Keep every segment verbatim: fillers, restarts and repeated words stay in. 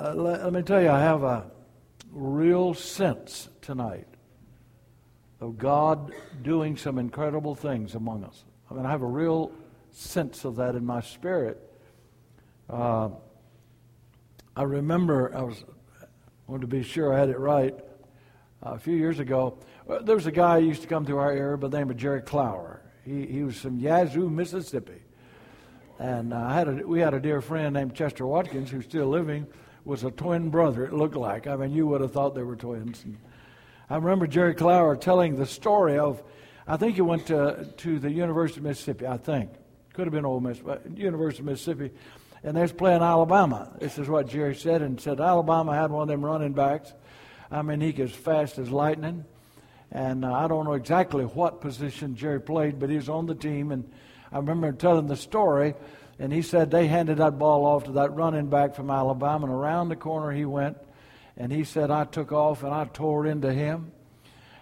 uh, let, let me tell you, I have a real sense tonight of God doing some incredible things among us. I mean, I have a real sense of that in my spirit. Uh, I remember, I was, I wanted to be sure I had it right, uh, a few years ago, there was a guy who used to come through our area by the name of Jerry Clower. He he was from Yazoo, Mississippi. And uh, I had a, we had a dear friend named Chester Watkins, who's still living, was a twin brother, it looked like. I mean, you would have thought they were twins. And I remember Jerry Clower telling the story of, I think he went to, to the University of Mississippi, I think. Could have been Ole Miss, but University of Mississippi. And they was playing Alabama. This is what Jerry said, and said Alabama had one of them running backs. I mean, he was fast as lightning. And uh, I don't know exactly what position Jerry played, but he was on the team. And I remember telling the story, and he said they handed that ball off to that running back from Alabama, and around the corner he went. And he said, I took off, and I tore into him.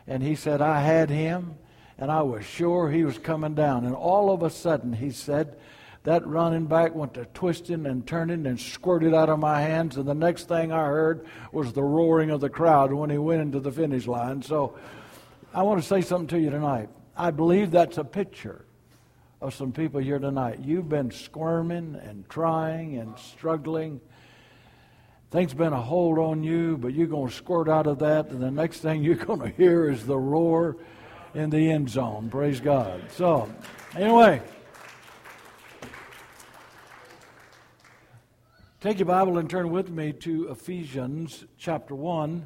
And he said, I had him, and I was sure he was coming down. And all of a sudden, he said, that running back went to twisting and turning and squirted out of my hands. And the next thing I heard was the roaring of the crowd when he went into the finish line. So I want to say something to you tonight. I believe that's a picture of some people here tonight. You've been squirming and trying and struggling. Things been a hold on you, but you're going to squirt out of that. And the next thing you're going to hear is the roar in the end zone. Praise God. So anyway, take your Bible and turn with me to Ephesians chapter one.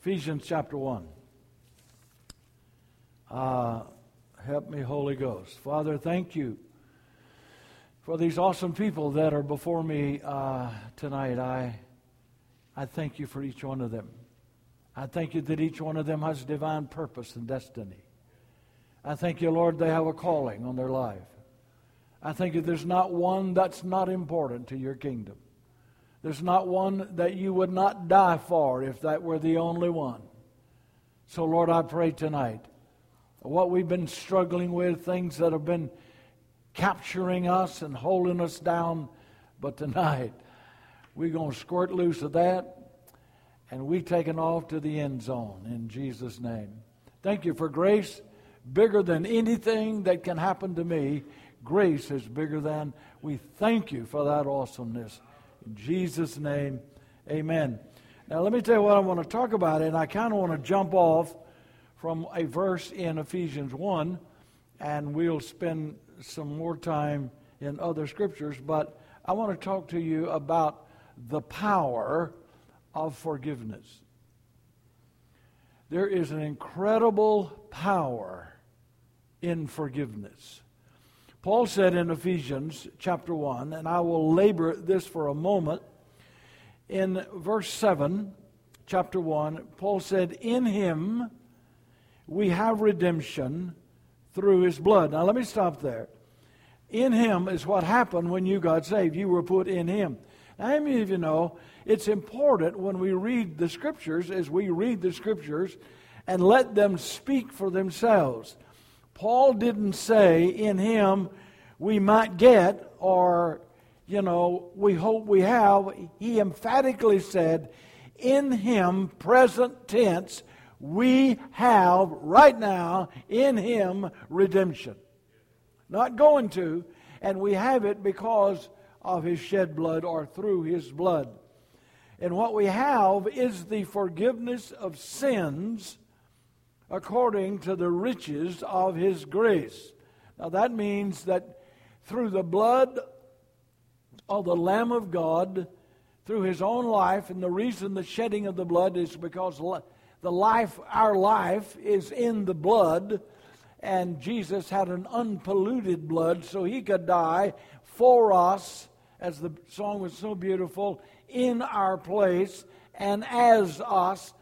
Ephesians chapter one. Uh, help me, Holy Ghost. Father, thank you for these awesome people that are before me uh, tonight. I, I thank you for each one of them. I thank you that each one of them has divine purpose and destiny. I thank you, Lord, they have a calling on their life. I thank you there's not one that's not important to your kingdom. There's not one that you would not die for if that were the only one. So, Lord, I pray tonight, what we've been struggling with, things that have been capturing us and holding us down, but tonight we're going to squirt loose of that, and we're taken off to the end zone in Jesus' name. Thank you for grace bigger than anything that can happen to me. Grace is bigger than. We thank you for that awesomeness. In Jesus' name, amen. Now, let me tell you what I want to talk about, and I kind of want to jump off from a verse in Ephesians one, and we'll spend some more time in other scriptures, but I want to talk to you about the power of forgiveness. There is an incredible power in forgiveness. Paul said in Ephesians chapter one, and I will labor this for a moment, in verse seven, chapter one, Paul said, in him we have redemption through his blood. Now let me stop there. In him is what happened when you got saved. You were put in him. Now how many of you know it's important when we read the scriptures, as we read the scriptures and let them speak for themselves. Paul didn't say in him we might get, or, you know, we hope we have. He emphatically said, in him, present tense, we have right now in him redemption. Not going to, and we have it because of his shed blood or through his blood. And what we have is the forgiveness of sins according to the riches of his grace. Now that means that through the blood of the Lamb of God, through his own life, and the reason the shedding of the blood is because the life, our life, is in the blood, and Jesus had an unpolluted blood, so he could die for us, as the song was so beautiful, in our place and as us,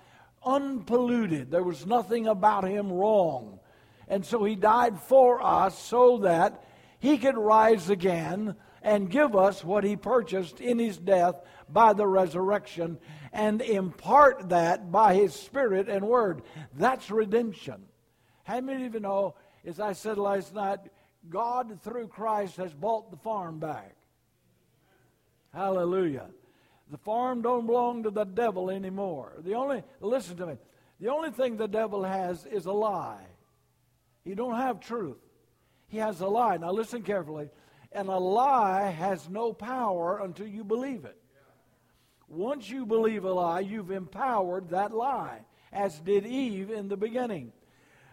unpolluted. There was nothing about him wrong. And so he died for us so that he could rise again and give us what he purchased in his death by the resurrection, and impart that by his Spirit and Word. That's redemption. How many of you know, as I said last night, God through Christ has bought the farm back. Hallelujah. The farm don't belong to the devil anymore. The only, listen to me, the only thing the devil has is a lie. He don't have truth. He has a lie. Now listen carefully. And a lie has no power until you believe it. Once you believe a lie, you've empowered that lie, as did Eve in the beginning.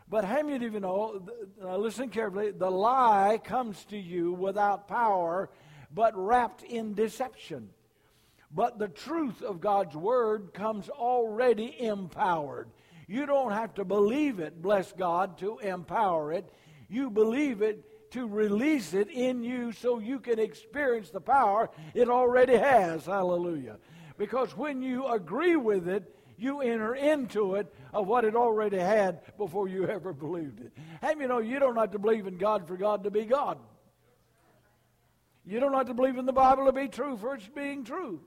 But how many of you know, now listen carefully, the lie comes to you without power, but wrapped in deception. But the truth of God's Word comes already empowered. You don't have to believe it, bless God, to empower it. You believe it to release it in you so you can experience the power it already has. Hallelujah. Because when you agree with it, you enter into it of what it already had before you ever believed it. And you know, you don't have to believe in God for God to be God. You don't have to believe in the Bible to be true for its being true.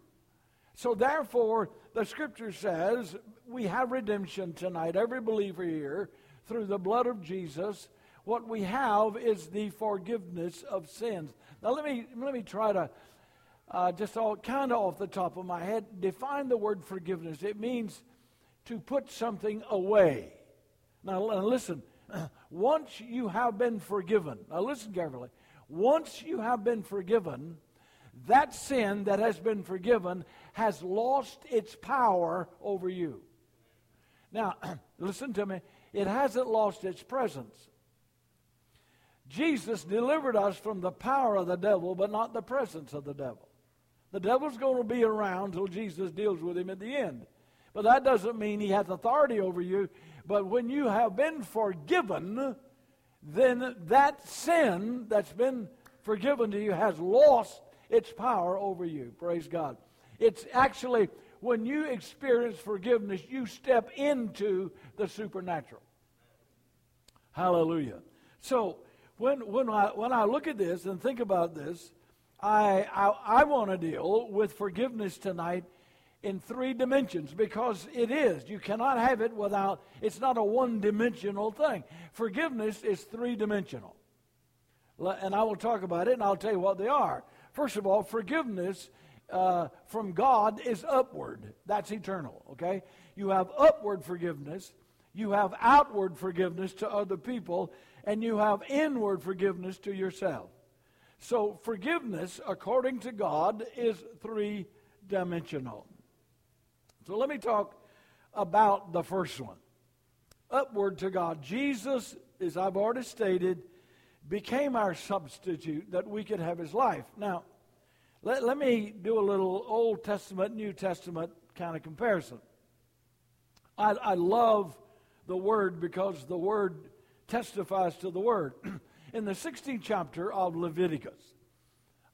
So therefore, the Scripture says, we have redemption tonight, every believer here, through the blood of Jesus. What we have is the forgiveness of sins. Now let me let me try to, uh, just all kind of off the top of my head, define the word forgiveness. It means to put something away. Now listen, once you have been forgiven, now listen carefully, once you have been forgiven, that sin that has been forgiven has lost its power over you. Now, listen to me, it hasn't lost its presence. Jesus delivered us from the power of the devil, but not the presence of the devil. The devil's going to be around till Jesus deals with him at the end. But that doesn't mean he has authority over you. But when you have been forgiven, then that sin that's been forgiven to you has lost its power over you. Praise God. It's actually, when you experience forgiveness, you step into the supernatural. Hallelujah. So, When when I when I look at this and think about this, I I, I want to deal with forgiveness tonight in three dimensions, because it is. You cannot have it without, it's not a one-dimensional thing. Forgiveness is three-dimensional. And I will talk about it, and I'll tell you what they are. First of all, forgiveness uh, from God is upward. That's eternal, okay? You have upward forgiveness. You have outward forgiveness to other people, and you have inward forgiveness to yourself. So forgiveness, according to God, is three-dimensional. So let me talk about the first one. Upward to God. Jesus, as I've already stated, became our substitute that we could have his life. Now, let, let me do a little Old Testament, New Testament kind of comparison. I, I love the Word because the Word testifies to the Word. In the sixteenth chapter of Leviticus,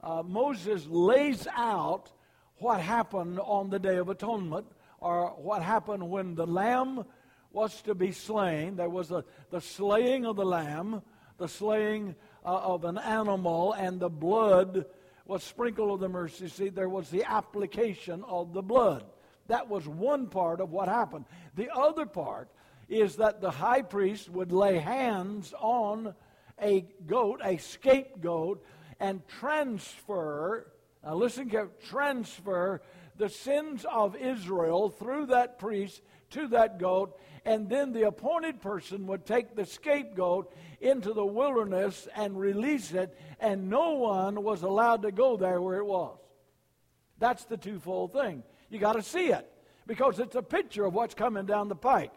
uh, Moses lays out what happened on the Day of Atonement, or what happened when the lamb was to be slain. There was a, the slaying of the lamb, the slaying uh, of an animal, and the blood was sprinkled on the mercy seat. There was the application of the blood. That was one part of what happened. The other part is that the high priest would lay hands on a goat, a scapegoat, and transfer, now listen carefully, transfer the sins of Israel through that priest to that goat, and then the appointed person would take the scapegoat into the wilderness and release it, and no one was allowed to go there where it was. That's the twofold thing. You got to see it, because it's a picture of what's coming down the pike.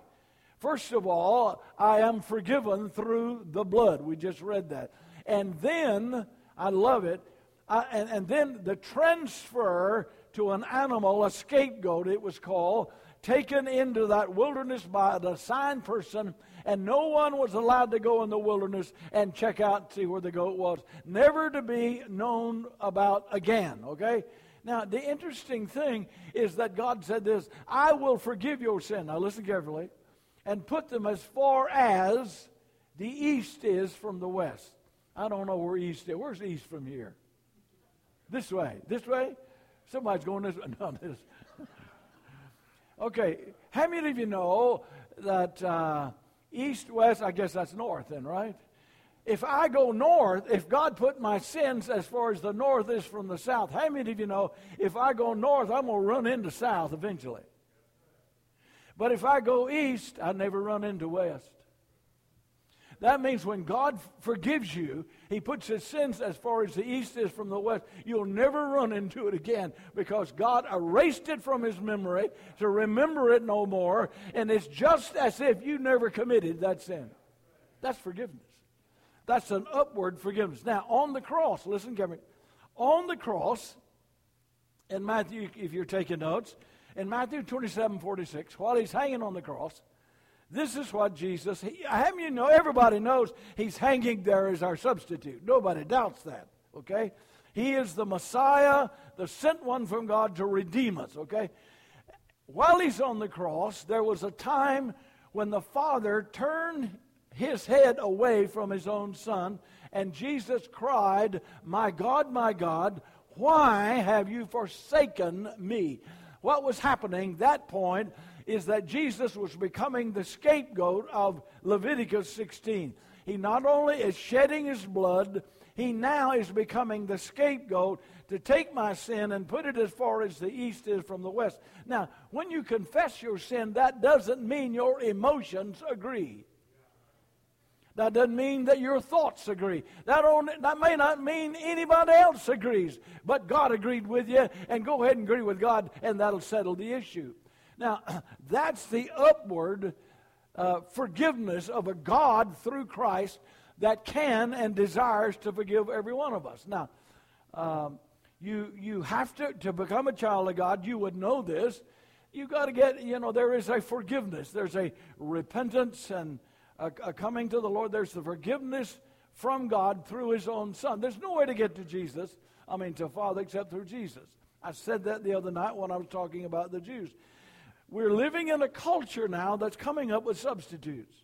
First of all, I am forgiven through the blood. We just read that. And then, I love it, I, and, and then the transfer to an animal, a scapegoat it was called, taken into that wilderness by an assigned person, and no one was allowed to go in the wilderness and check out and see where the goat was. Never to be known about again, okay? Now, the interesting thing is that God said this, I will forgive your sin. Now, listen carefully. And put them as far as the east is from the west. I don't know where east is. Where's east from here? This way. This way? Somebody's going this way. No, this. Okay. How many of you know that uh, east, west, I guess that's north then, right? if I go north, if God put my sins as far as the north is from the south, how many of you know if I go north, I'm going to run into south eventually? But if I go east, I never run into west. That means when God forgives you, He puts His sins as far as the east is from the west. You'll never run into it again because God erased it from His memory to remember it no more. And it's just as if you never committed that sin. That's forgiveness. That's an upward forgiveness. Now, on the cross, listen, Kevin. On the cross, in Matthew, if you're taking notes, in Matthew twenty-seven forty-six, while He's hanging on the cross, this is what Jesus, he, I mean, you know, everybody knows He's hanging there as our substitute. Nobody doubts that, okay? He is the Messiah, the sent one from God to redeem us, okay? While He's on the cross, there was a time when the Father turned His head away from His own Son, and Jesus cried, "My God, my God, why have you forsaken me?" What was happening at that point is that Jesus was becoming the scapegoat of Leviticus sixteen. He not only is shedding His blood, He now is becoming the scapegoat to take my sin and put it as far as the east is from the west. Now, when you confess your sin, that doesn't mean your emotions agree. That doesn't mean that your thoughts agree. That, only, that may not mean anybody else agrees, but God agreed with you, and go ahead and agree with God, and that'll settle the issue. Now, that's the upward uh, forgiveness of a God through Christ that can and desires to forgive every one of us. Now, um, you you have to, to become a child of God. You would know this. You've got to get, you know, there is a forgiveness. There's a repentance and a coming to the Lord. There's the forgiveness from God through His own Son. There's no way to get to Jesus, I mean to Father, except through Jesus. I said that the other night when I was talking about the Jews. We're living in a culture now that's coming up with substitutes.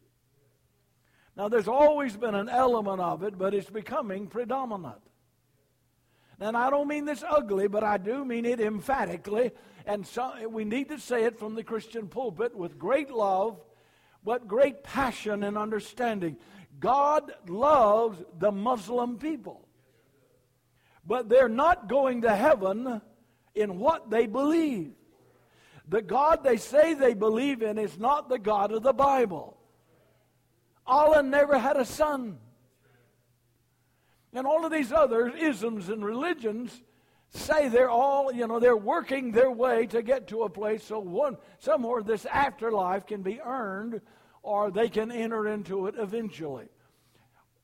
Now, there's always been an element of it, but it's becoming predominant. And I don't mean this ugly, but I do mean it emphatically. And so we need to say it from the Christian pulpit with great love, what great passion and understanding. God loves the Muslim people. But they're not going to heaven in what they believe. The God they say they believe in is not the God of the Bible. Allah never had a son. And all of these other isms and religions say they're all, you know, they're working their way to get to a place so one, somewhere this afterlife can be earned or they can enter into it eventually.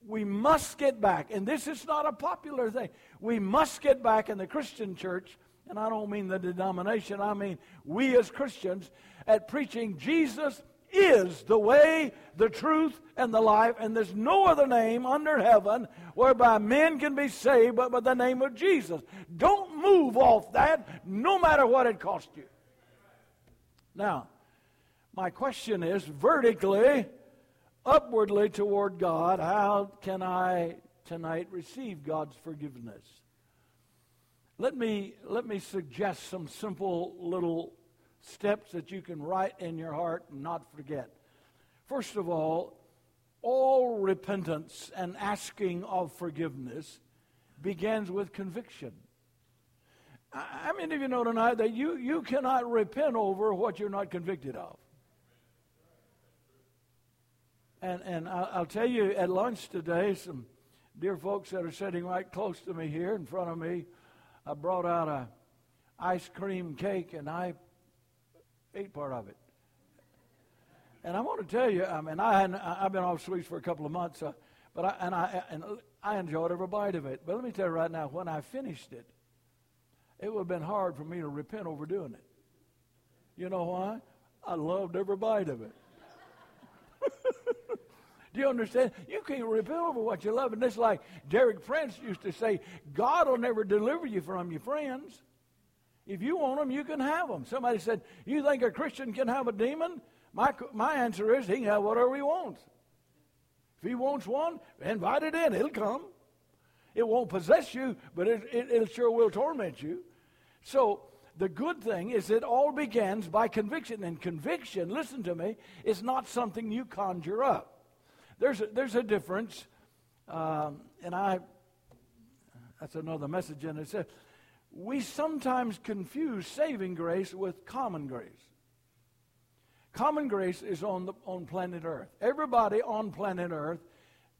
We must get back, and this is not a popular thing, we must get back in the Christian church, and I don't mean the denomination, I mean we as Christians, at preaching Jesus is the way, the truth, and the life, and there's no other name under heaven whereby men can be saved but by the name of Jesus. Don't move off that, no matter what it costs you. Now, my question is, vertically, upwardly toward God, how can I tonight receive God's forgiveness? Let me, let me suggest some simple little steps that you can write in your heart and not forget. First of all, all repentance and asking of forgiveness begins with conviction. How many of you know tonight that you, you cannot repent over what you're not convicted of? And and I'll tell you, at lunch today, some dear folks that are sitting right close to me here in front of me, I brought out a ice cream cake and I ate part of it. And I want to tell you, I mean, I hadn't, I've been off sweets for a couple of months, uh, but I, and I and I enjoyed every bite of it. But let me tell you right now, when I finished it, it would have been hard for me to repent over doing it. You know why? I loved every bite of it. Do you understand? You can't repent over what you love. And it's like Derek Prince used to say, God will never deliver you from your friends. If you want them, you can have them. Somebody said, you think a Christian can have a demon? My my answer is he can have whatever he wants. If he wants one, invite it in. It'll come. It won't possess you, but it, it, it sure will torment you. So the good thing is it all begins by conviction. And conviction, listen to me, is not something you conjure up. There's a, there's a difference Um, and I, that's another message in it. It says, we sometimes confuse saving grace with common grace. Common grace is on the on planet Earth. Everybody on planet Earth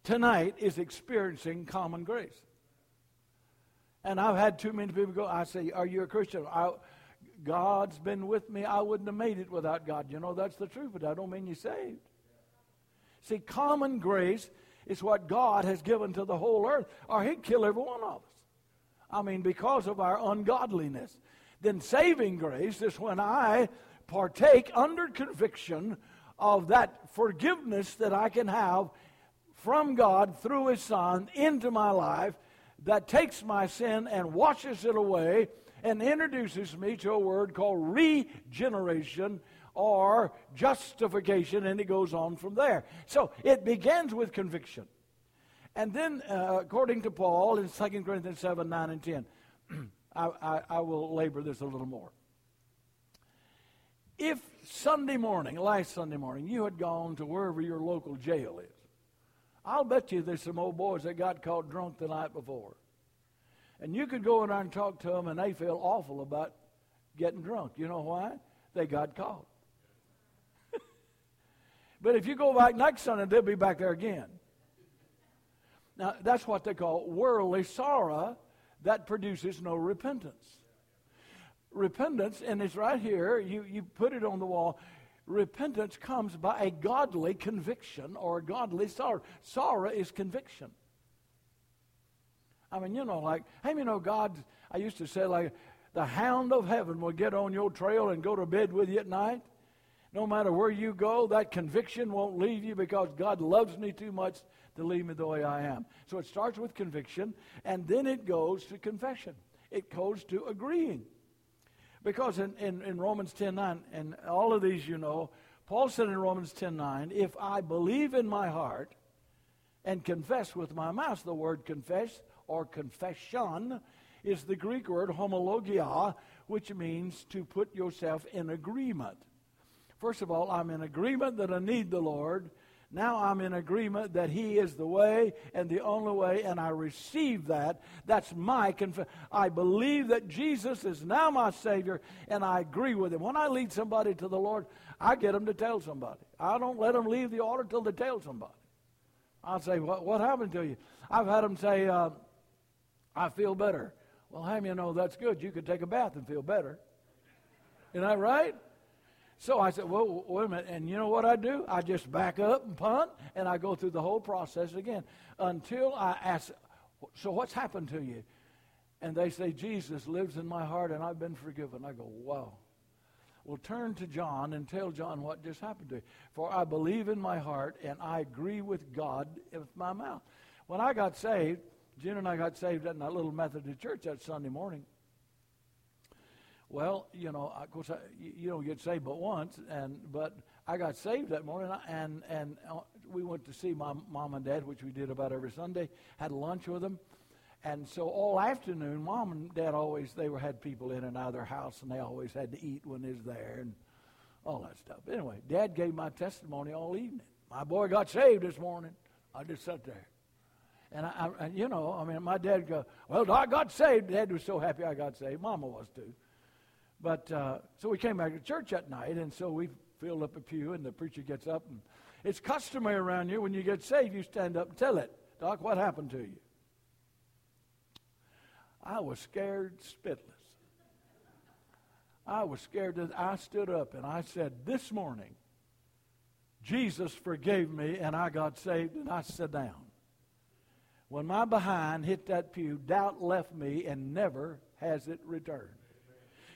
tonight is experiencing common grace. And I've had too many people go, I say, are you a Christian? I, God's been with me. I wouldn't have made it without God. You know, that's the truth, but I don't mean you're saved. See, common grace is what God has given to the whole earth, or he'd kill every one of us. I mean, because of our ungodliness. Then saving grace is when I partake under conviction of that forgiveness that I can have from God through his Son into my life that takes my sin and washes it away and introduces me to a word called regeneration or justification, and it goes on from there. So it begins with conviction. And then, uh, according to Paul in Second Corinthians seven, nine, and ten, I, I, I will labor this a little more. If Sunday morning, last Sunday morning, you had gone to wherever your local jail is, I'll bet you there's some old boys that got caught drunk the night before. And you could go in there and talk to them, and they feel awful about getting drunk. You know why? They got caught. But if you go back next Sunday, they'll be back there again. Now, that's what they call worldly sorrow that produces no repentance. Repentance, and it's right here, you, you put it on the wall. Repentance comes by a godly conviction or a godly sorrow. Sorrow is conviction. I mean, you know, like, hey, you know, God, I used to say, like, the hound of heaven will get on your trail and go to bed with you at night. No matter where you go, that conviction won't leave you because God loves me too much to leave me the way I am. So it starts with conviction, and then it goes to confession. It goes to agreeing. Because in, in, in Romans ten nine, and all of these you know, Paul said in Romans ten nine, if I believe in my heart and confess with my mouth, the word confess or confession is the Greek word homologia, which means to put yourself in agreement. First of all, I'm in agreement that I need the Lord. Now I'm in agreement that he is the way and the only way, and I receive that. That's my confession. I believe that Jesus is now my Savior, and I agree with him. When I lead somebody to the Lord, I get them to tell somebody. I don't let them leave the altar till they tell somebody. I'll say, what, what happened to you? I've had them say, uh, I feel better. Well, how do you know that's good? You could take a bath and feel better. Isn't that right? So I said, well, wait a minute, and you know what I do? I just back up and punt, and I go through the whole process again until I ask, so what's happened to you? And they say, Jesus lives in my heart, and I've been forgiven. I go, wow. Well, turn to John and tell John what just happened to you. For I believe in my heart, and I agree with God with my mouth. When I got saved, Jen and I got saved at that little Methodist church that Sunday morning. Well, you know, of course, I, you don't get saved but once, and but I got saved that morning, and and we went to see my mom and dad, which we did about every Sunday, had lunch with them, and so all afternoon, mom and dad always, they were had people in and out of their house, and they always had to eat when they was there, and all that stuff. Anyway, Dad gave my testimony all evening. My boy got saved this morning. I just sat there. And, I, I, you know, I mean, my dad go, well, I got saved. Dad was so happy I got saved. Mama was, too. But uh, so we came back to church that night, and so we filled up a pew, and the preacher gets up. And it's customary around here when you get saved, you stand up and tell it. Doc, what happened to you? I was scared spitless. I was scared that I stood up, and I said, this morning, Jesus forgave me, and I got saved, and I sat down. When my behind hit that pew, doubt left me, and never has it returned.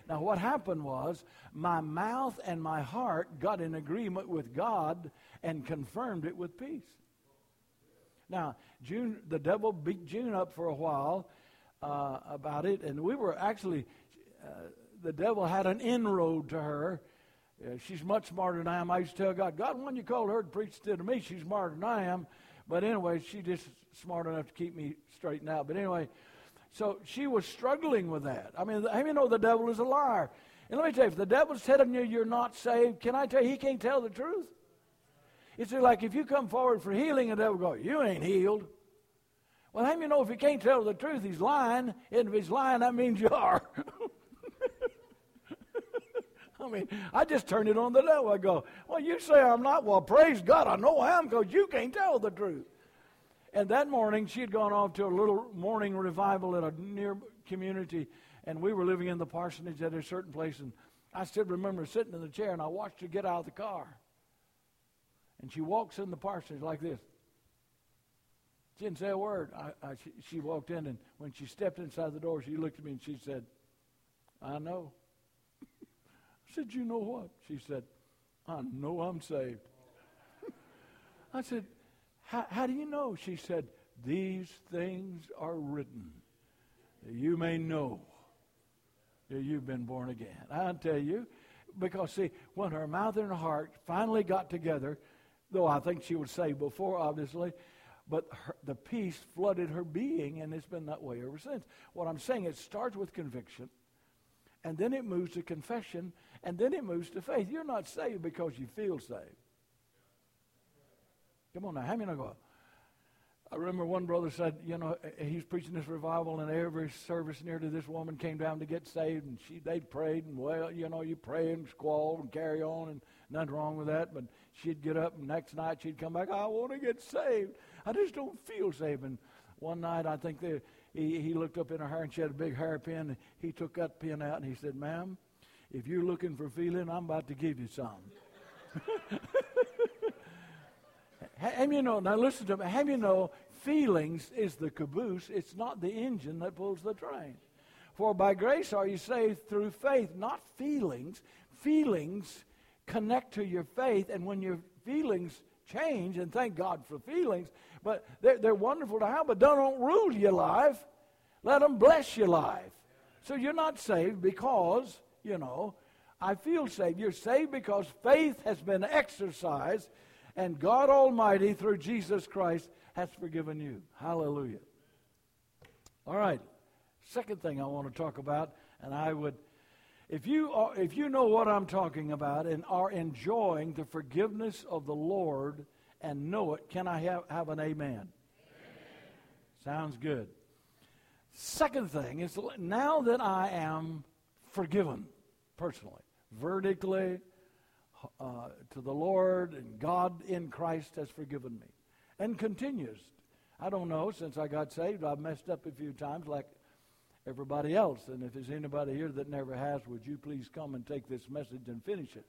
Now, what happened was my mouth and my heart got in agreement with God and confirmed it with peace. Now, June, the devil beat June up for a while uh, about it, and we were actually, uh, the devil had an inroad to her. Uh, she's much smarter than I am. I used to tell God, God, when you called her to preach to me, she's smarter than I am. But anyway, she just smart enough to keep me straightened out. But anyway, so she was struggling with that. I mean, how do you know the devil is a liar? And let me tell you, if the devil's telling you you're not saved, can I tell you he can't tell the truth? It's like if you come forward for healing, the devil will go, you ain't healed. Well, how do you know if he can't tell the truth, he's lying? And if he's lying, that means you are. I mean, I just turned it on the devil. I go, well, you say I'm not. Well, praise God, I know I am, because you can't tell the truth. And that morning, she had gone off to a little morning revival at a near community, and we were living in the parsonage at a certain place, and I still remember sitting in the chair, and I watched her get out of the car. And she walks in the parsonage like this. She didn't say a word. I, I, she, she walked in, and when she stepped inside the door, she looked at me, and she said, I know. I said, you know what? She said, I know I'm saved. I said, how do you know? She said, these things are written that you may know that you've been born again. I tell you, because, see, when her mouth and her heart finally got together, though I think she was saved before, obviously, but her, the peace flooded her being, and it's been that way ever since. What I'm saying, it starts with conviction, and then it moves to confession, and then it moves to faith. You're not saved because you feel saved. Come on now, how many go? I remember one brother said, you know, he's preaching this revival, and every service near to this woman came down to get saved, and she they prayed, and well, you know, you pray and squall and carry on, and nothing wrong with that, but she'd get up, and next night she'd come back, I want to get saved. I just don't feel saved. And one night, I think they, he, he looked up in her hair, and she had a big hairpin, and he took that pin out, and he said, ma'am, if you're looking for feeling, I'm about to give you some. Have you know, now listen to me, have you know, feelings is the caboose, it's not the engine that pulls the train. For by grace are you saved through faith, not feelings. Feelings connect to your faith, and when your feelings change, and thank God for feelings, but they're, they're wonderful to have, but don't rule your life. Let them bless your life. So you're not saved because, you know, I feel saved. You're saved because faith has been exercised, and God Almighty, through Jesus Christ, has forgiven you. Hallelujah. All right. Second thing I want to talk about, and I would, if you are, if you know what I'm talking about and are enjoying the forgiveness of the Lord and know it, can I have, have an amen? Amen? Sounds good. Second thing is, now that I am forgiven personally, vertically, Uh, to the Lord, and God in Christ has forgiven me and continues. I don't know, since I got saved, I've messed up a few times like everybody else, and if there's anybody here that never has, would you please come and take this message and finish it?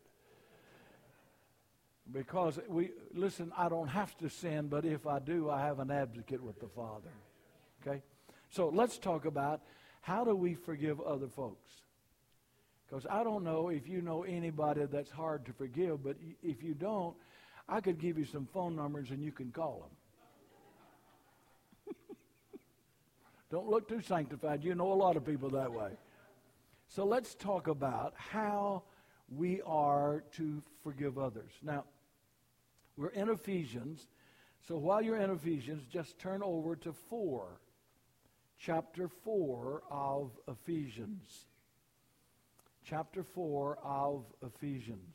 Because we, listen, I don't have to sin, but if I do, I have an advocate with the Father. Okay? So let's talk about how do we forgive other folks? Because I don't know if you know anybody that's hard to forgive, but if you don't, I could give you some phone numbers and you can call them. Don't look too sanctified. You know a lot of people that way. So let's talk about how we are to forgive others. Now, we're in Ephesians. So while you're in Ephesians, just turn over to four, chapter four of Ephesians. Chapter four of Ephesians.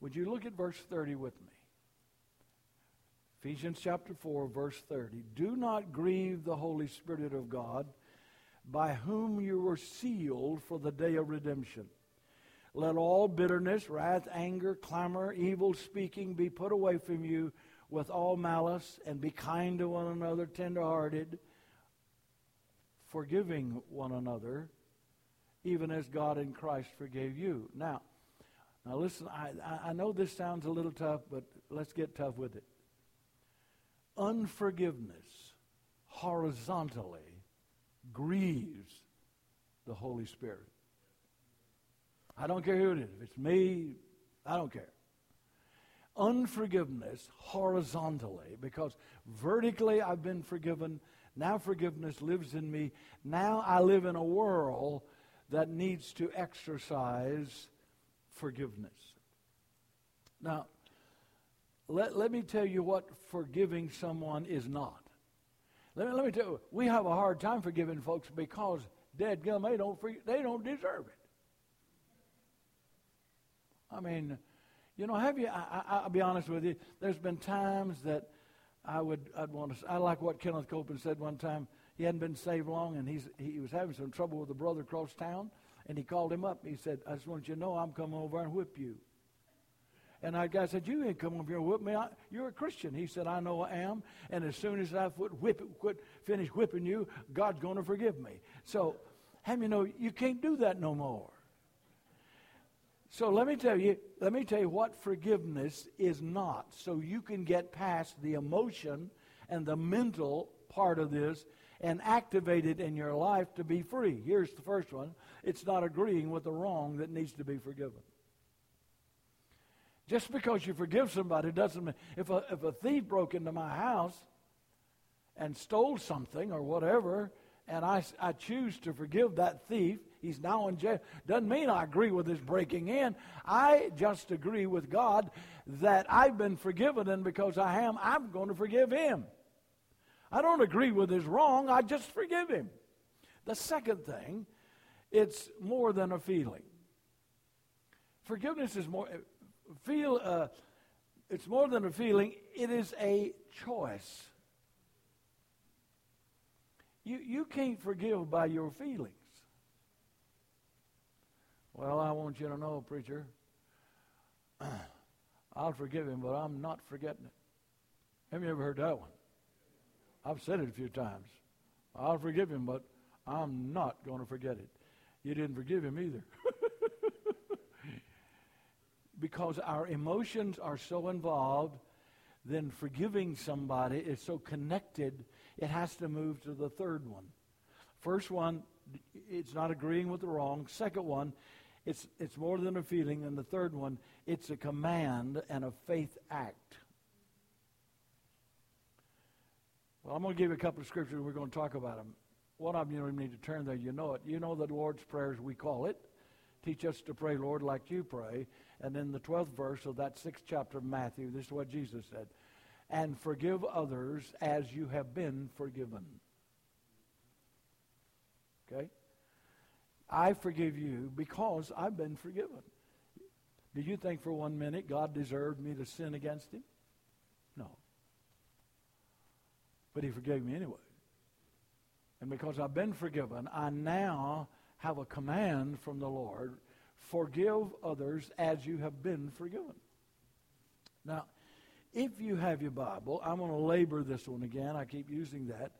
Would you look at verse thirty with me? Ephesians chapter four, verse thirty. Do not grieve the Holy Spirit of God, by whom you were sealed for the day of redemption. Let all bitterness, wrath, anger, clamor, evil speaking be put away from you with all malice, and be kind to one another, tenderhearted, forgiving one another, even as God in Christ forgave you. Now, now listen, I, I know this sounds a little tough, but let's get tough with it. Unforgiveness horizontally grieves the Holy Spirit. I don't care who it is. If it's me, I don't care. Unforgiveness horizontally, because vertically I've been forgiven. Now forgiveness lives in me. Now I live in a world that needs to exercise forgiveness. Now, let, let me tell you what forgiving someone is not. Let me, let me tell you, we have a hard time forgiving folks because, dadgum, they don't, they don't deserve it. I mean, you know, have you, I, I, I'll be honest with you, there's been times that I would, I'd want to, I like what Kenneth Copeland said one time. He hadn't been saved long, and he's, he was having some trouble with a brother across town, and he called him up. He said, I just want you to know I'm coming over and whip you. And that guy said, you ain't coming over here and whip me. I, you're a Christian. He said, I know I am, and as soon as I quit, whip, quit, finish whipping you, God's going to forgive me. So, how do you know, you can't do that no more. So let me tell you, let me tell you what forgiveness is not, so you can get past the emotion and the mental part of this and activate it in your life to be free. Here's the first one. It's not agreeing with the wrong that needs to be forgiven. Just because you forgive somebody doesn't mean, if a, if a thief broke into my house and stole something or whatever, and I, I choose to forgive that thief, he's now in jail. Doesn't mean I agree with his breaking in. I just agree with God that I've been forgiven, and because I am, I'm going to forgive him. I don't agree with his wrong. I just forgive him. The second thing, it's more than a feeling. Forgiveness is more, feel, uh, it's more than a feeling. It is a choice. You, you can't forgive by your feelings. Well, I want you to know, preacher, I'll forgive him, but I'm not forgetting it. Have you ever heard that one? I've said it a few times. I'll forgive him, but I'm not going to forget it. You didn't forgive him either. Because our emotions are so involved, then forgiving somebody is so connected, it has to move to the third one. First one, it's not agreeing with the wrong. Second one, It's it's more than a feeling. And the third one, it's a command and a faith act. Well, I'm going to give you a couple of scriptures. We're going to talk about them. One of them, you don't even need to turn there. You know it. You know the Lord's Prayers, we call it. Teach us to pray, Lord, like you pray. And in the twelfth verse of that sixth chapter of Matthew, this is what Jesus said. And forgive others as you have been forgiven. Okay? I forgive you because I've been forgiven. Do you think for one minute God deserved me to sin against him? No. But he forgave me anyway. And because I've been forgiven, I now have a command from the Lord, forgive others as you have been forgiven. Now, if you have your Bible, I'm going to labor this one again. I keep using that.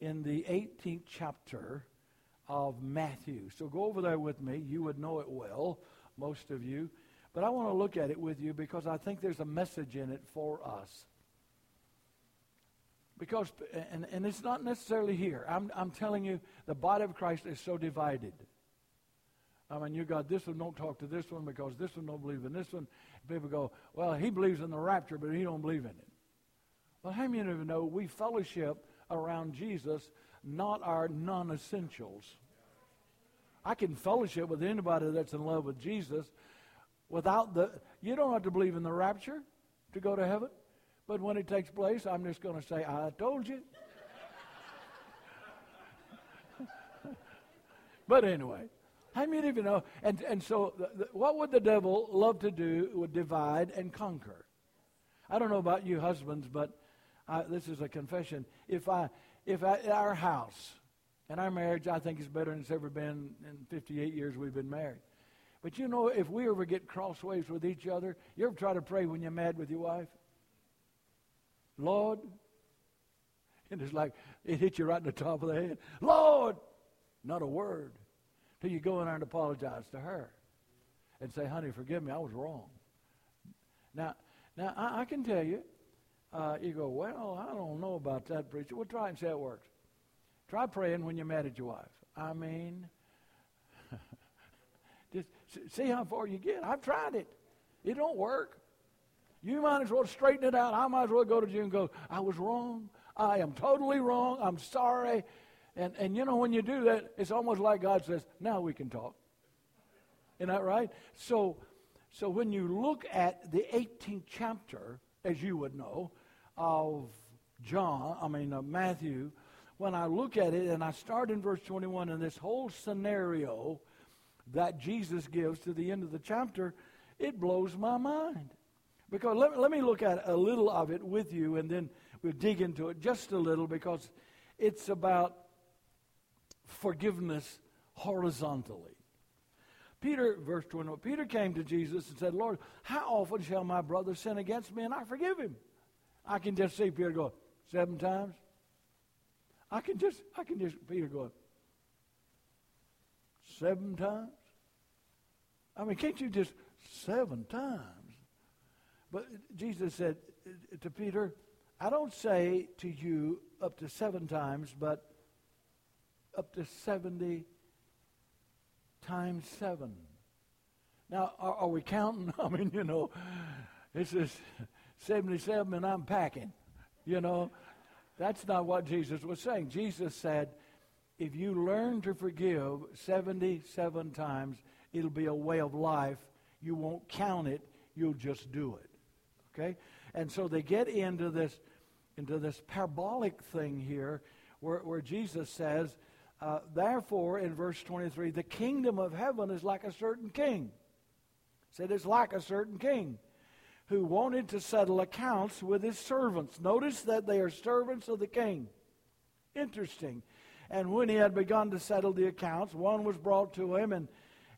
In the eighteenth chapter of Matthew. So go over there with me. You would know it well, most of you. But I want to look at it with you because I think there's a message in it for us. Because, and, and it's not necessarily here. I'm, I'm telling you, the body of Christ is so divided. I mean, you got this one, don't talk to this one because this one don't believe in this one. People go, well, he believes in the rapture, but he don't believe in it. Well, how many of you know we fellowship around Jesus, not our non-essentials? I can fellowship with anybody that's in love with Jesus without the, you don't have to believe in the rapture to go to heaven. But when it takes place, I'm just going to say, I told you. But anyway, how many of you know? And, and so the, the, what would the devil love to do? Would divide and conquer. I don't know about you husbands, but I, this is a confession. If I, if I, our house and our marriage, I think is better than it's ever been in fifty-eight years we've been married. But you know, if we ever get crossways with each other, you ever try to pray when you're mad with your wife? Lord, and it's like it hits you right in the top of the head. Lord, not a word, till you go in there and apologize to her, and say, "Honey, forgive me, I was wrong." Now, now I, I can tell you, uh, you go, "Well, I don't know about that, preacher." Well, try and see how it works. Try praying when you're mad at your wife. I mean, just see how far you get. I've tried it; it don't work. You might as well straighten it out. I might as well go to you and go, I was wrong. I am totally wrong. I'm sorry. And and you know, when you do that, it's almost like God says, now we can talk. Isn't that right? So, so when you look at the eighteenth chapter, as you would know, of John, I mean, of Matthew, when I look at it, and I start in verse twenty-one, and this whole scenario that Jesus gives to the end of the chapter, it blows my mind. Because let, let me look at a little of it with you, and then We'll dig into it just a little because it's about forgiveness horizontally. Peter, verse twenty-one, Peter came to Jesus and said, Lord, how often shall my brother sin against me and I forgive him? I can just see Peter going, seven times? I can just, I can just, Peter going, seven times? I mean, can't you just, seven times? But Jesus said to Peter, I don't say to you up to seven times, but up to seventy times seven. Now, are, are we counting? I mean, you know, this is seventy-seven and I'm packing. You know, that's not what Jesus was saying. Jesus said, if you learn to forgive seventy-seven times, it'll be a way of life. You won't count it. You'll just do it. Okay? And so they get into this into this parabolic thing here where, where Jesus says, uh, therefore, in verse twenty-three, the kingdom of heaven is like a certain king. He said it's like a certain king who wanted to settle accounts with his servants. Notice that they are servants of the king. Interesting. And when he had begun to settle the accounts, one was brought to him and,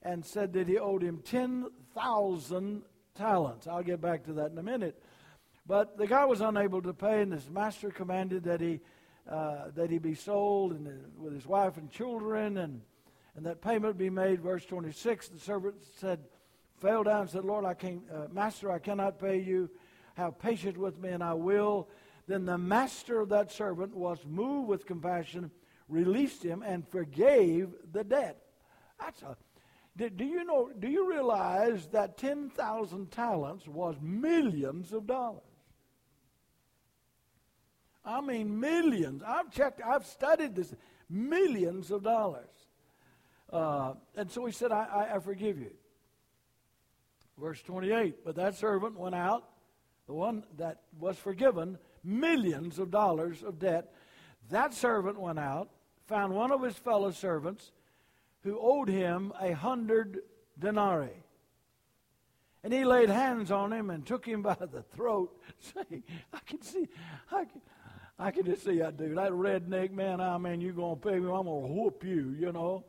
and said that he owed him ten thousand talents. I'll get back to that in a minute. But the guy was unable to pay, and his master commanded that he uh, that he be sold and uh, with his wife and children, and, and that payment be made. Verse twenty-six, the servant said, fell down and said, Lord, I can't, uh, Master, I cannot pay you. Have patience with me, and I will. Then the master of that servant was moved with compassion, released him, and forgave the debt. That's a, do, do you know, do you realize that ten thousand talents was millions of dollars? I mean, millions. I've checked, I've studied this. Millions of dollars. Uh, and so he said, I, I, I forgive you. Verse twenty-eight, but that servant went out, the one that was forgiven, millions of dollars of debt. That servant went out, found one of his fellow servants who owed him a hundred denarii. And he laid hands on him and took him by the throat, saying, I can see, I can, I can just see that dude, that redneck man, I mean, you're going to pay me, I'm going to whoop you, you know.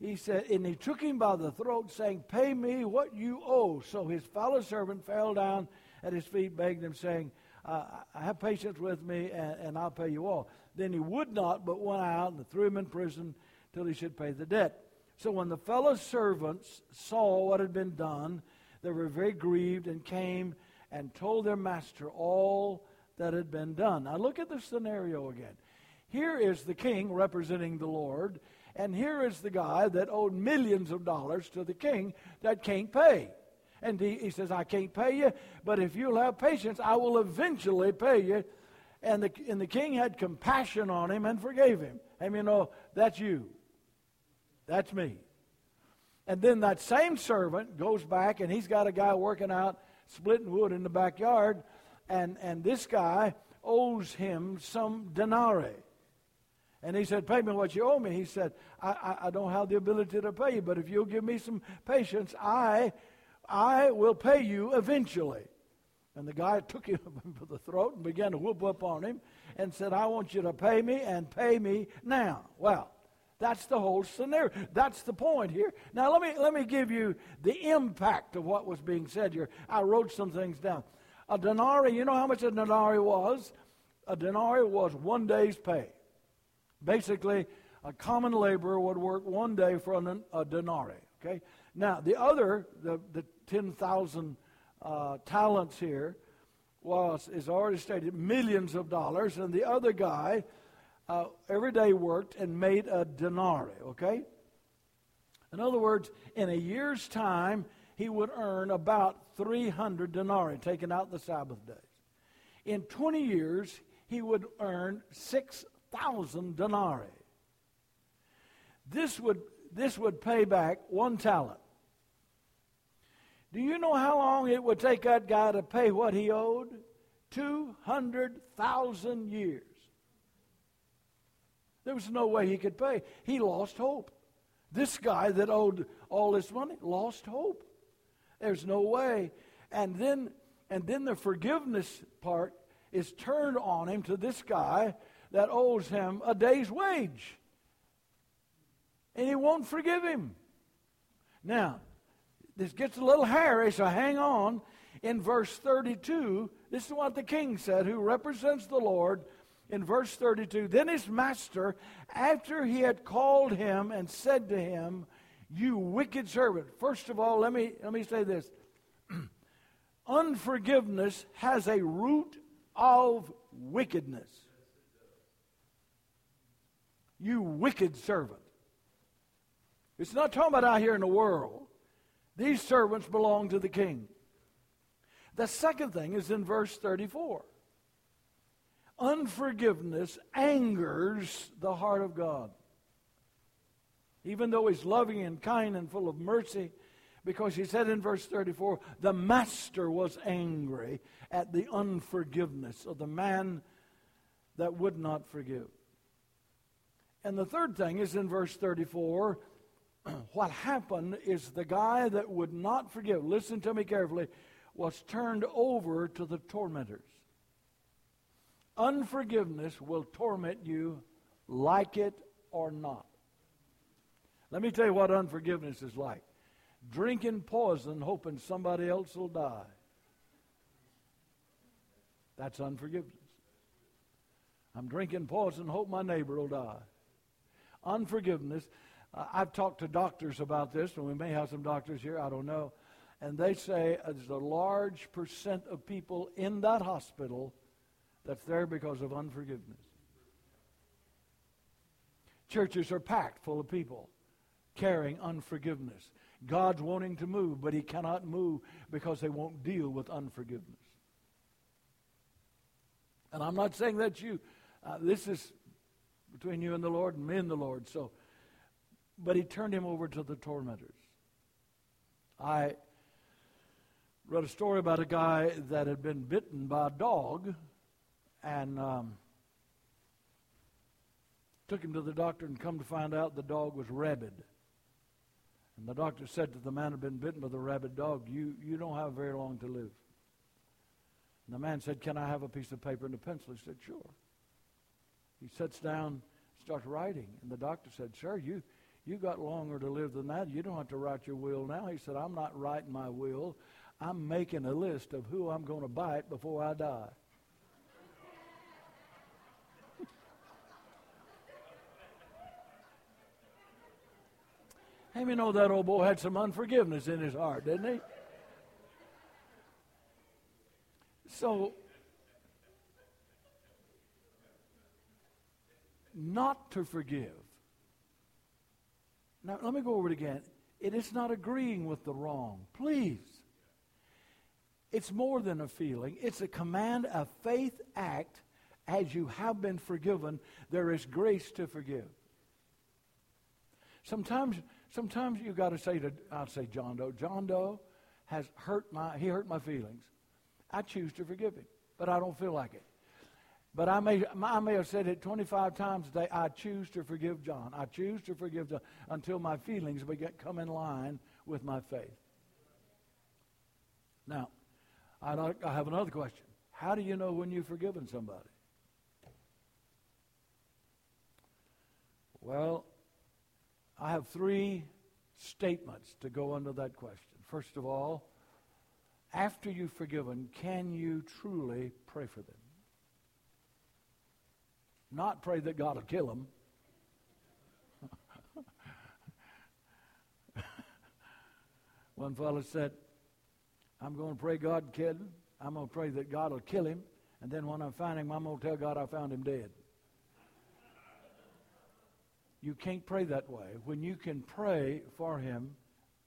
He said, and he took him by the throat, saying, pay me what you owe. So his fellow servant fell down at his feet, begged him, saying, uh, have patience with me, and, and I'll pay you all. Then he would not, but went out and threw him in prison till he should pay the debt. So when the fellow servants saw what had been done, they were very grieved and came and told their master all that had been done. Now look at the scenario again. Here is the king representing the Lord. And here is the guy that owed millions of dollars to the king that can't pay. And he, he says, I can't pay you, but if you'll have patience, I will eventually pay you. And the, and the king had compassion on him and forgave him. And you know, that's you. That's me. And then that same servant goes back, and he's got a guy working out, splitting wood in the backyard, and, and this guy owes him some denarii. And he said, pay me what you owe me. He said, I, I, I don't have the ability to pay you, but if you'll give me some patience, I I will pay you eventually. And the guy took him by the throat and began to whoop up on him and said, I want you to pay me and pay me now. Well, that's the whole scenario. That's the point here. Now, let me, let me give you the impact of what was being said here. I wrote some things down. A denarii, you know how much a denarii was? A denarii was one day's pay. Basically, a common laborer would work one day for an, a denarii, okay? Now, the other, the, the ten thousand uh, talents here, was, is already stated, millions of dollars, and the other guy uh, every day worked and made a denarii, okay? In other words, in a year's time, he would earn about three hundred denarii, taking out the Sabbath days. In twenty years, he would earn six thousand denarii. This would this would pay back one talent. Do you know how long it would take that guy to pay what he owed? two hundred thousand years. There was no way he could pay. He lost hope. This guy that owed all this money lost hope. There's no way. And then and then the forgiveness part is turned on him to this guy that owes him a day's wage. And he won't forgive him. Now, this gets a little hairy, so hang on. In verse thirty-two, this is what the king said, who represents the Lord. In verse thirty-two, then his master, after he had called him and said to him, you wicked servant. First of all, let me let me say this. Unforgiveness has a root of wickedness. You wicked servant. It's not talking about out here in the world. These servants belong to the king. The second thing is in verse thirty-four. Unforgiveness angers the heart of God. Even though he's loving and kind and full of mercy, because he said in verse thirty-four, the master was angry at the unforgiveness of the man that would not forgive. And the third thing is in verse thirty-four, what happened is the guy that would not forgive, listen to me carefully, was turned over to the tormentors. Unforgiveness will torment you, like it or not. Let me tell you what unforgiveness is like. Drinking poison, hoping somebody else will die. That's unforgiveness. I'm drinking poison, hope my neighbor will die. Unforgiveness. Uh, I've talked to doctors about this, and we may have some doctors here, I don't know. And they say there's a large percent of people in that hospital that's there because of unforgiveness. Churches are packed full of people carrying unforgiveness. God's wanting to move, but he cannot move because they won't deal with unforgiveness. And I'm not saying that you. Uh, this is between you and the Lord and me and the Lord. So, but he turned him over to the tormentors. I read a story about a guy that had been bitten by a dog and um, took him to the doctor, and come to find out the dog was rabid. And the doctor said to the man who had been bitten by the rabid dog, you, you don't have very long to live. And the man said, can I have a piece of paper and a pencil? He said, sure. He sits down, starts writing. And the doctor said, sir, you, you got longer to live than that. You don't have to write your will now. He said, I'm not writing my will. I'm making a list of who I'm going to bite before I die. Hey, you know that old boy had some unforgiveness in his heart, didn't he? So, not to forgive. Now, let me go over it again. It is not agreeing with the wrong. Please. It's more than a feeling. It's a command, a faith act. As you have been forgiven, there is grace to forgive. Sometimes, sometimes you got to say to, I'll say John Doe, John Doe has hurt my, he hurt my feelings. I choose to forgive him, but I don't feel like it. But I may, I may have said it twenty-five times a day. I choose to forgive John. I choose to forgive John until my feelings begin come in line with my faith. Now, I, I have another question. How do you know when you've forgiven somebody? Well, I have three statements to go under that question. First of all, after you've forgiven, can you truly pray for them? Not pray that God will kill them. One fellow said, I'm going to pray God killed him. I'm going to pray that God will kill him. And then when I find him, I'm going to tell God I found him dead. You can't pray that way. When you can pray for him,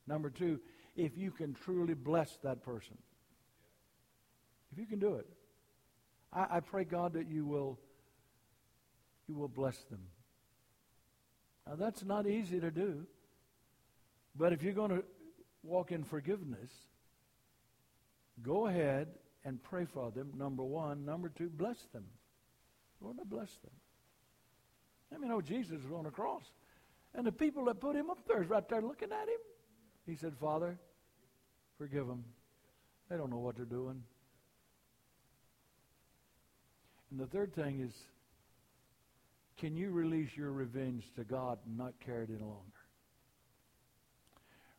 number two, if you can truly bless that person. If you can do it. I, I pray, God, that you will, you will bless them. Now, that's not easy to do. But if you're going to walk in forgiveness, go ahead and pray for them, number one. Number two, bless them. Lord, I bless them. I mean, oh, Jesus was on the cross. And the people that put him up there is right there looking at him. He said, Father, forgive them. They don't know what they're doing. And the third thing is, can you release your revenge to God and not carry it any longer?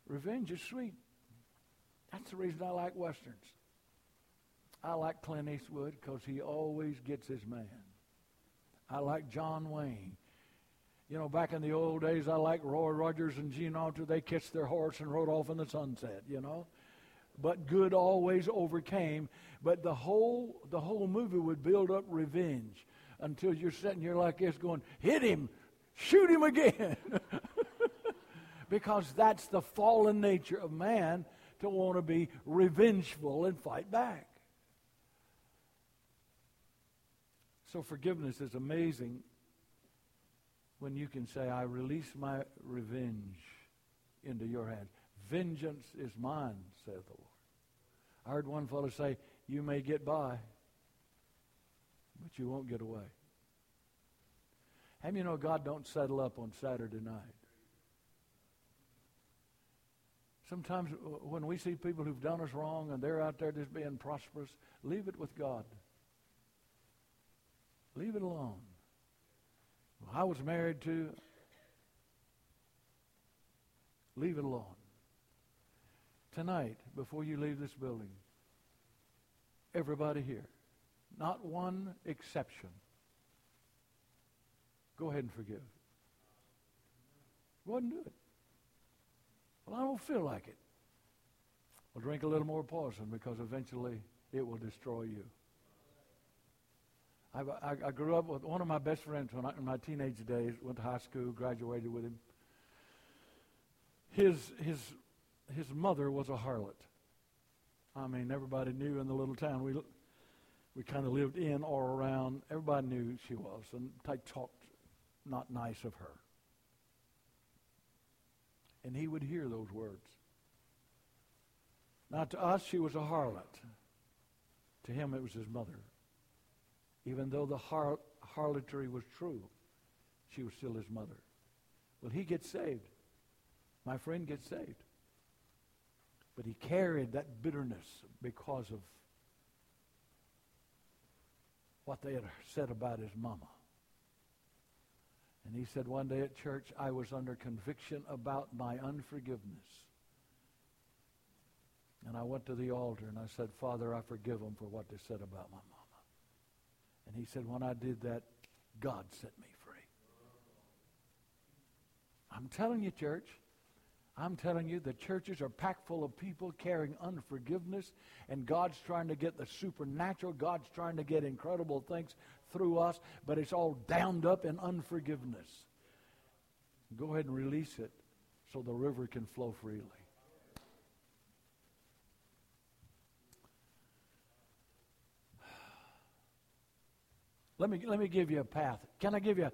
Revenge is sweet. That's the reason I like Westerns. I like Clint Eastwood because he always gets his man. I like John Wayne. You know, back in the old days, I like Roy Rogers and Gene Autry. They kissed their horse and rode off in the sunset, you know. But good always overcame. But the whole the whole movie would build up revenge until you're sitting here like this going, hit him, shoot him again. Because that's the fallen nature of man, to want to be revengeful and fight back. So forgiveness is amazing when you can say, I release my revenge into your hands. Vengeance is mine, saith the Lord. I heard one fellow say, you may get by, but you won't get away. How many know God don't settle up on Saturday night? Sometimes when we see people who've done us wrong and they're out there just being prosperous, leave it with God. Leave it alone. Well, I was married to. Leave it alone. Tonight, before you leave this building, everybody here, not one exception, go ahead and forgive. Go ahead and do it. Well, I don't feel like it. Well, drink a little more poison, because eventually it will destroy you. I, I, I grew up with one of my best friends when I, in my teenage days, went to high school, graduated with him. His, his, his mother was a harlot. I mean, everybody knew in the little town we we kind of lived in or around. Everybody knew she was, and they talked not nice of her. And he would hear those words. Now, to us, she was a harlot. To him, it was his mother. Even though the har- harlotry was true, she was still his mother. Well, he gets saved. My friend gets saved. But he carried that bitterness because of what they had said about his mama. And he said one day at church, I was under conviction about my unforgiveness. And I went to the altar and I said, Father, I forgive them for what they said about my mama. And he said, when I did that, God set me free. I'm telling you, church, I'm telling you, the churches are packed full of people carrying unforgiveness, and God's trying to get the supernatural. God's trying to get incredible things through us, but it's all bound up in unforgiveness. Go ahead and release it so the river can flow freely. Let me let me give you a path. Can I give you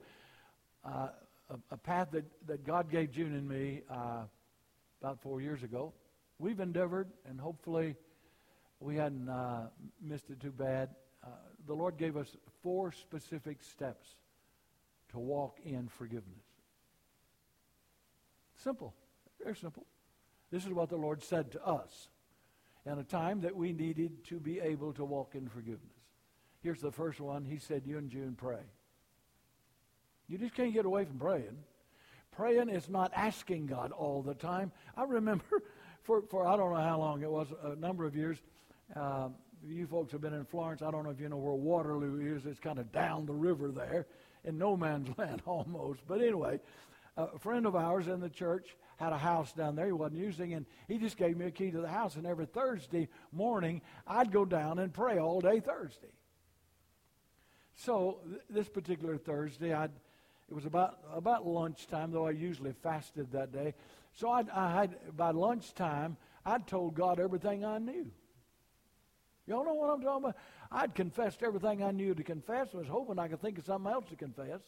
a, uh, a, a path that, that God gave June and me uh, about four years ago? We've endeavored, and hopefully we hadn't uh, missed it too bad. Uh, the Lord gave us four specific steps to walk in forgiveness. Simple. Very simple. This is what the Lord said to us in a time that we needed to be able to walk in forgiveness. Here's the first one. He said, you and June pray. You just can't get away from praying. Praying is not asking God all the time. I remember for, for I don't know how long it was, a number of years, uh, you folks have been in Florence. I don't know if you know where Waterloo is. It's kind of down the river there in no man's land almost. But anyway, a friend of ours in the church had a house down there he wasn't using, and he just gave me a key to the house. And every Thursday morning, I'd go down and pray all day Thursday. So th- this particular Thursday, I'd, it was about about lunchtime, though I usually fasted that day. So I'd, I had by lunchtime, I'd told God everything I knew. Y'all know what I'm talking about? I'd confessed everything I knew to confess. I was hoping I could think of something else to confess,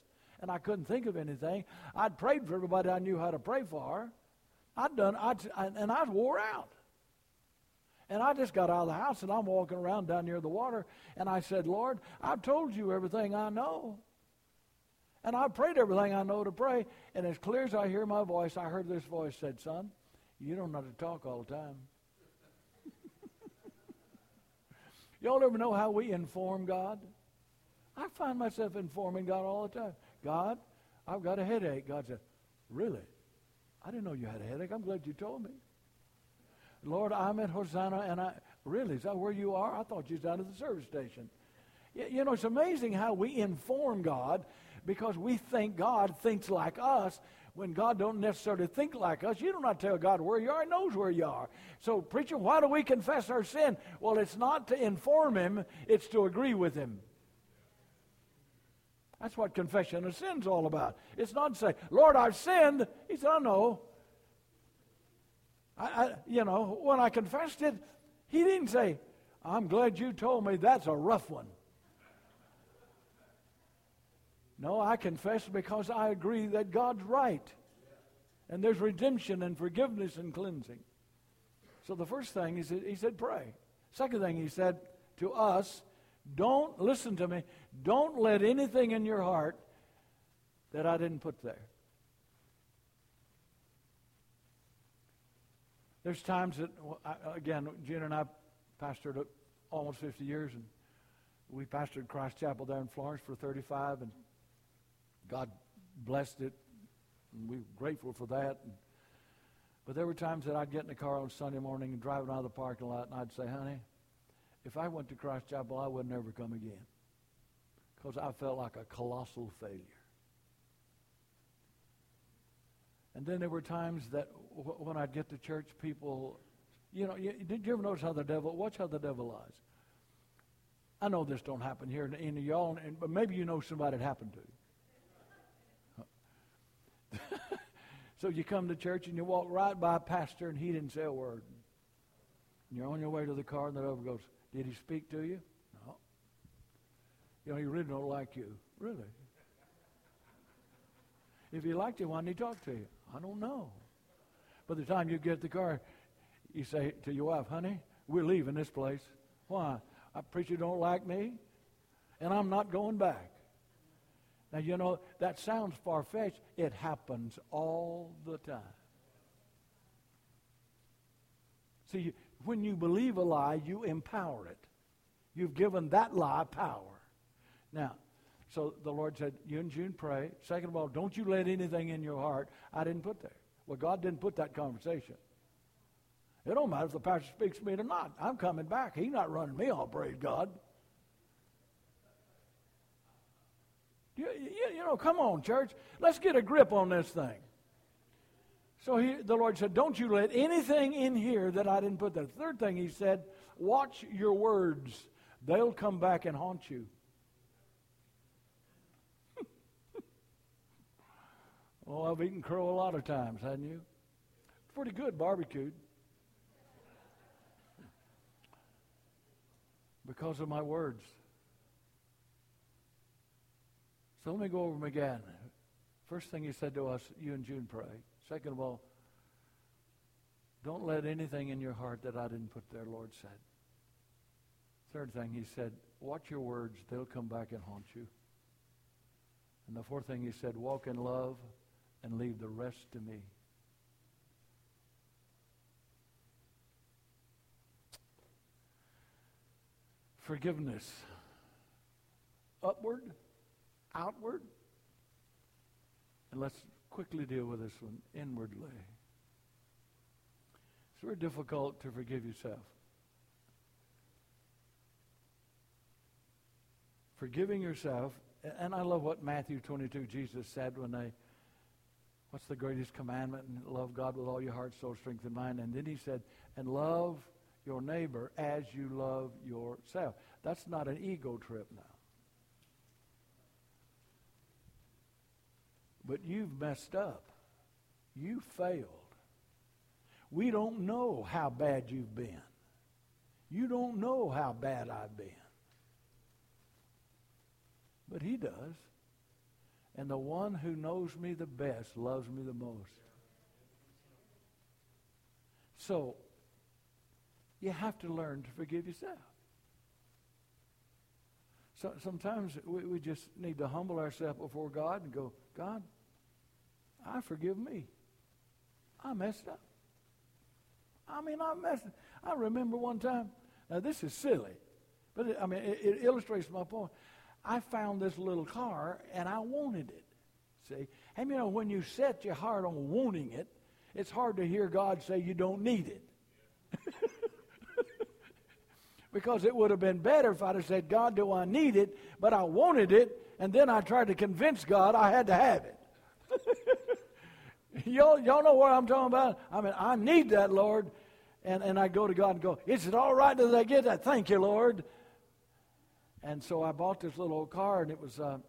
and I couldn't think of anything. I'd prayed for everybody I knew how to pray for. I'd done, I'd, I, and I wore out. And I just got out of the house, and I'm walking around down near the water, and I said, Lord, I've told you everything I know. And I prayed everything I know to pray, and as clear as I hear my voice, I heard this voice said, son, you don't know how to talk all the time. Y'all ever know how we inform God? I find myself informing God all the time. God, I've got a headache. God said, really? I didn't know you had a headache. I'm glad you told me. Lord, I'm at Hosanna, and I, really, is that where you are? I thought you was down at the service station. You, you know, it's amazing how we inform God because we think God thinks like us when God don't necessarily think like us. You do not tell God where you are. He knows where you are. So, preacher, why do we confess our sin? Well, it's not to inform him. It's to agree with him. That's what confession of sin's all about. It's not to say, Lord, I've sinned. He said, I know. I, I, you know, when I confessed it, he didn't say, I'm glad you told me that's a rough one. No, I confess because I agree that God's right. And there's redemption and forgiveness and cleansing. So the first thing is he said, pray. Second thing he said to us, don't, listen to me, don't let anything in your heart that I didn't put there. There's times that, again, Jen and I pastored almost fifty years, and we pastored Christ Chapel there in Florence for thirty-five, and God blessed it, and we were grateful for that. And, but there were times that I'd get in the car on Sunday morning and driving out of the parking lot, and I'd say, honey, if I went to Christ Chapel, I would never come again because I felt like a colossal failure. And then there were times that w- when I'd get to church, people, you know, you, did you ever notice how the devil, watch how the devil lies. I know this don't happen here in, in y'all, and, but maybe you know somebody it happened to. So you come to church and you walk right by a pastor and he didn't say a word. And you're on your way to the car and the devil goes, did he speak to you? No. You know, he really don't like you. Really? If he liked you, why didn't he talk to you? I don't know. By the time you get the car, you say to your wife, honey, we're leaving this place. Why? I preacher don't like me, and I'm not going back. Now, you know, that sounds far-fetched. It happens all the time. See, when you believe a lie, you empower it. You've given that lie power. Now, so the Lord said, you and June pray. Second of all, don't you let anything in your heart I didn't put there. Well, God didn't put that conversation. It don't matter if the pastor speaks to me or not. I'm coming back. He's not running me off, praise God. You, you, you know, come on, church. Let's get a grip on this thing. So he, the Lord said, don't you let anything in here that I didn't put there. The third thing he said, watch your words. They'll come back and haunt you. Oh, I've eaten crow a lot of times, haven't you? Pretty good barbecued. Because of my words. So let me go over them again. First thing he said to us, you and June pray. Second of all, don't let anything in your heart that I didn't put there, Lord said. Third thing he said, watch your words, they'll come back and haunt you. And the fourth thing he said, walk in love and leave the rest to me. Forgiveness. Upward, outward. And let's quickly deal with this one, inwardly. It's very difficult to forgive yourself. Forgiving yourself, and I love what Matthew twenty-two, Jesus said when they, what's the greatest commandment? And love God with all your heart, soul, strength, and mind. And then he said, and love your neighbor as you love yourself. That's not an ego trip now. But you've messed up. You failed. We don't know how bad you've been. You don't know how bad I've been. But he does. And the one who knows me the best loves me the most. So, you have to learn to forgive yourself. So, sometimes we, we just need to humble ourselves before God and go, God, I forgive me. I messed up. I mean, I messed up. I remember one time, now this is silly, but it, I mean, it, it illustrates my point. I found this little car and I wanted it. See? And you know, when you set your heart on wanting it, it's hard to hear God say you don't need it. Because it would have been better if I'd have said, God, do I need it? But I wanted it, and then I tried to convince God I had to have it. y'all, y'all know what I'm talking about? I mean, I need that, Lord. And, and I go to God and go, is it all right that I get that? Thank you, Lord. And so I bought this little old car, and it was, uh,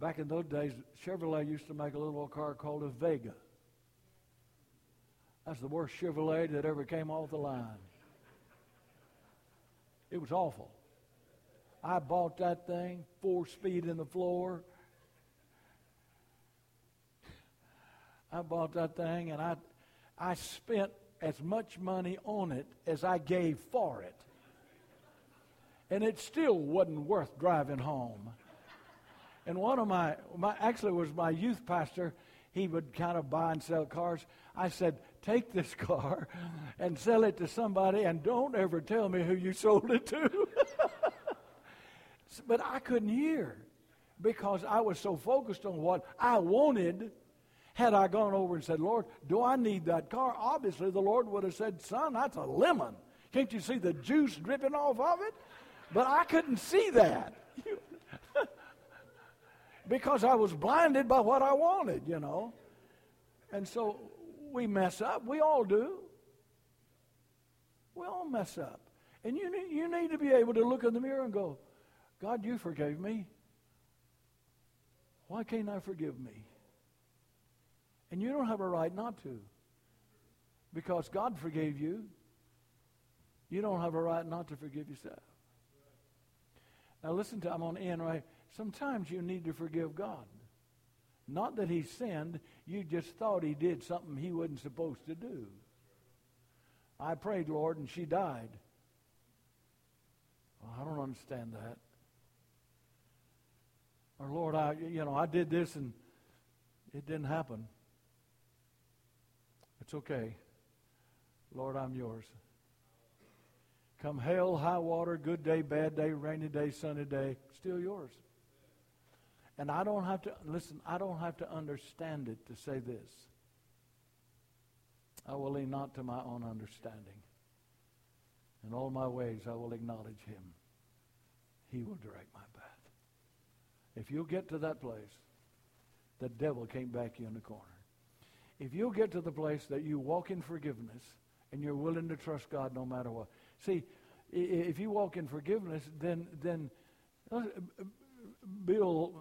back in those days, Chevrolet used to make a little old car called a Vega. That's the worst Chevrolet that ever came off the line. It was awful. I bought that thing, four speed in the floor. I bought that thing, and I, I spent as much money on it as I gave for it. And it still wasn't worth driving home. And one of my, my actually was my youth pastor. He would kind of buy and sell cars. I said, take this car and sell it to somebody, and don't ever tell me who you sold it to. But I couldn't hear because I was so focused on what I wanted. Had I gone over and said, Lord, do I need that car? Obviously, the Lord would have said, son, that's a lemon. Can't you see the juice dripping off of it? But I couldn't see that. Because I was blinded by what I wanted, you know. And so we mess up. We all do. We all mess up. And you need, you need to be able to look in the mirror and go, God, you forgave me. Why can't I forgive me? And you don't have a right not to. Because God forgave you, you don't have a right not to forgive yourself. Now listen to, I'm on end right. Sometimes you need to forgive God. Not that he sinned, you just thought he did something he wasn't supposed to do. I prayed, Lord, and she died. Well, I don't understand that. Or Lord, I you know, I did this and it didn't happen. It's okay. Lord, I'm yours. Come hail, high water, good day, bad day, rainy day, sunny day, still yours. And I don't have to, listen, I don't have to understand it to say this. I will lean not to my own understanding. In all my ways, I will acknowledge him. He will direct my path. If you'll get to that place, the devil can't back you in the corner. If you'll get to the place that you walk in forgiveness and you're willing to trust God no matter what. See, if you walk in forgiveness, then then Bill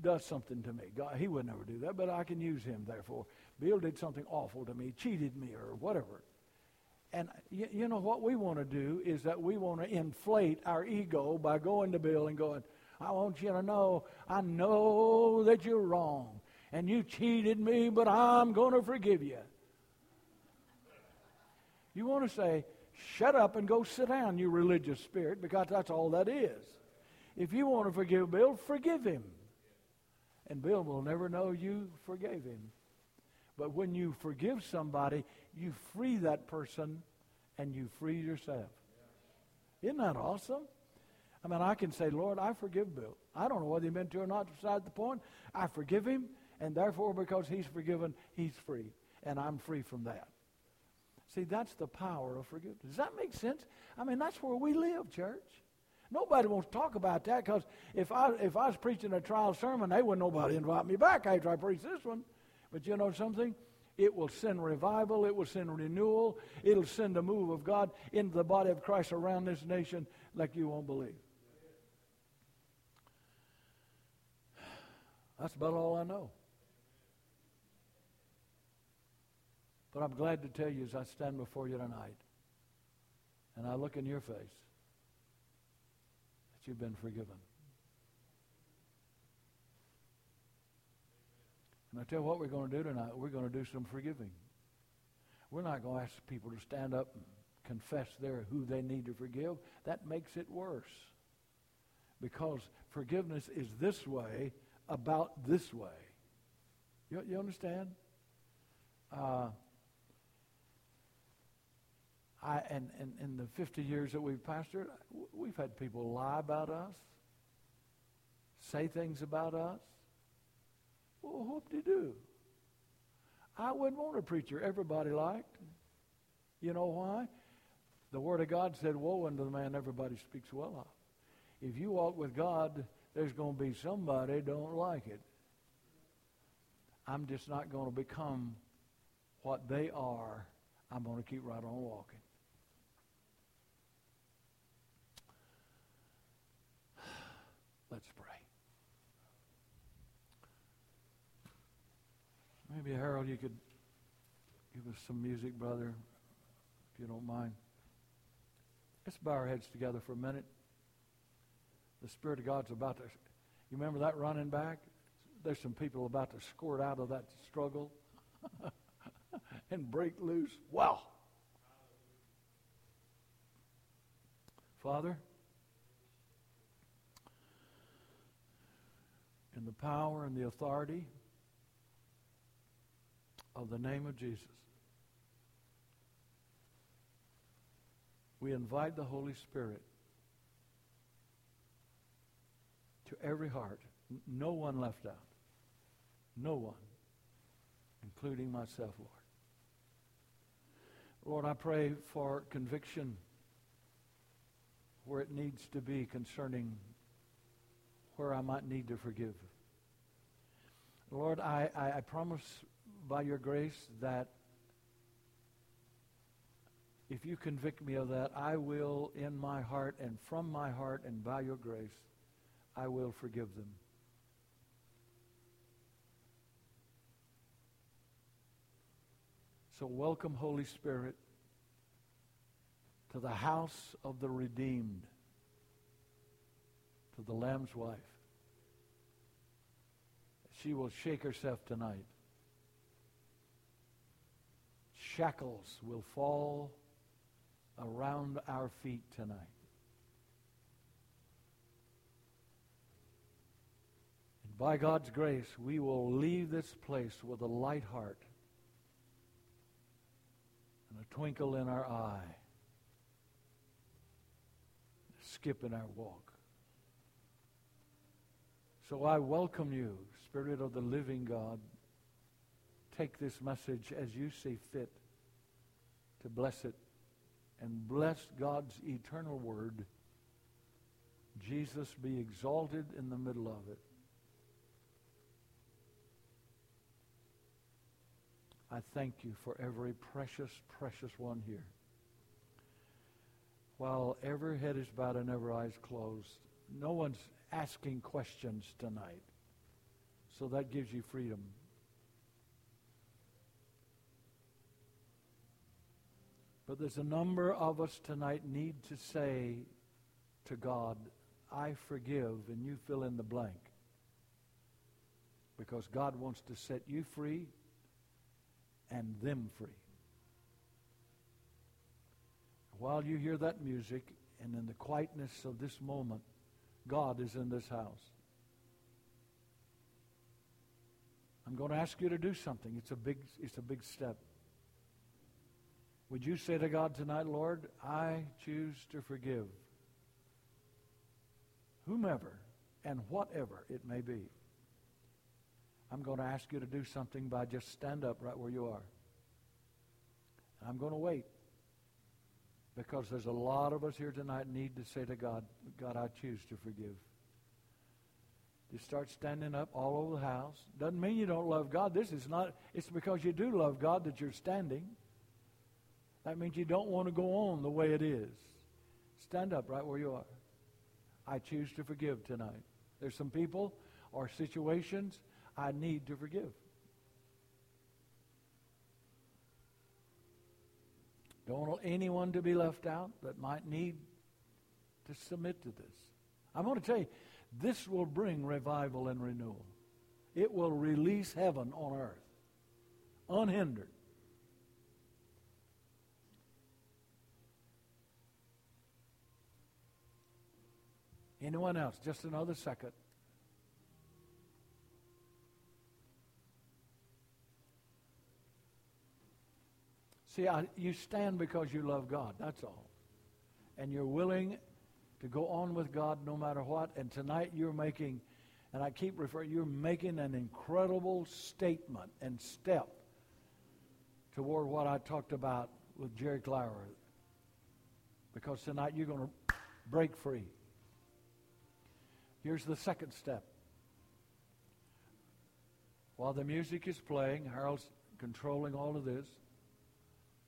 does something to me. God, he would never do that, but I can use him, therefore. Bill did something awful to me, cheated me or whatever. And you, you know what we want to do is that we want to inflate our ego by going to Bill and going, I want you to know, I know that you're wrong, and you cheated me, but I'm going to forgive you. You want to say, shut up and go sit down, you religious spirit, because that's all that is. If you want to forgive Bill, forgive him. And Bill will never know you forgave him. But when you forgive somebody, you free that person and you free yourself. Isn't that awesome? I mean, I can say, Lord, I forgive Bill. I don't know whether he meant to or not, beside the point. I forgive him, and therefore, because he's forgiven, he's free. And I'm free from that. See, that's the power of forgiveness. Does that make sense? I mean, that's where we live, church. Nobody wants to talk about that, because if I if I was preaching a trial sermon, they wouldn't nobody invite me back after I preach this one. But you know something? It will send revival. It will send renewal. It'll send a move of God into the body of Christ around this nation like you won't believe. That's about all I know. But I'm glad to tell you, as I stand before you tonight, and I look in your face, that you've been forgiven. And I tell you what we're going to do tonight. We're going to do some forgiving. We're not going to ask people to stand up and confess their who they need to forgive. That makes it worse. Because forgiveness is this way about this way. You, you understand? Uh I, and in the fifty years that we've pastored, we've had people lie about us. say things about us? Well, whoop-de-doo. I wouldn't want a preacher everybody liked. You know why? The Word of God said, woe unto the man everybody speaks well of. If you walk with God, there's going to be somebody don't like it. I'm just not going to become what they are. I'm going to keep right on walking. Let's pray. Maybe, Harold, you could give us some music, brother, if you don't mind. Let's bow our heads together for a minute. The Spirit of God's about to... You remember that running back? There's some people about to squirt out of that struggle and break loose. Wow! Father, in the power and the authority of the name of Jesus, we invite the Holy Spirit to every heart. No one left out. No one, including myself, Lord. Lord, I pray for conviction where it needs to be concerning where I might need to forgive. Lord, I, I, I promise by your grace that if you convict me of that, I will in my heart and from my heart and by your grace, I will forgive them. So welcome, Holy Spirit, to the house of the redeemed, to the Lamb's wife. She will shake herself tonight. Shackles will fall around our feet tonight. And by God's grace, we will leave this place with a light heart and a twinkle in our eye, a skip in our walk. So I welcome you, Spirit of the living God. Take this message as you see fit to bless it, and bless God's eternal word. Jesus be exalted in the middle of it. I thank you for every precious, precious one here. While every head is bowed and every eye is closed, no one's asking questions tonight. So that gives you freedom. But there's a number of us tonight need to say to God, I forgive, and you fill in the blank. Because God wants to set you free and them free. While you hear that music, and in the quietness of this moment, God is in this house. I'm going to ask you to do something. It's a big, it's a big step. Would you say to God tonight, Lord, I choose to forgive whomever and whatever it may be. I'm going to ask you to do something by just stand up right where you are. And I'm going to wait, because there's a lot of us here tonight need to say to God, God, I choose to forgive. Just start standing up all over the house. Doesn't mean you don't love God. This is not, it's because you do love God that you're standing. That means you don't want to go on the way it is. Stand up right where you are. I choose to forgive tonight. There's some people or situations I need to forgive. Don't want anyone to be left out that might need to submit to this. I'm going to tell you, this will bring revival and renewal. It will release heaven on earth, unhindered. Anyone else? Just another second. See, I, you stand because you love God, that's all. And you're willing to go on with God no matter what. And tonight you're making and I keep referring, you're making an incredible statement and step toward what I talked about with Jerry Clower. Because tonight you're going to break free. Here's the second step. While the music is playing, Harold's controlling all of this,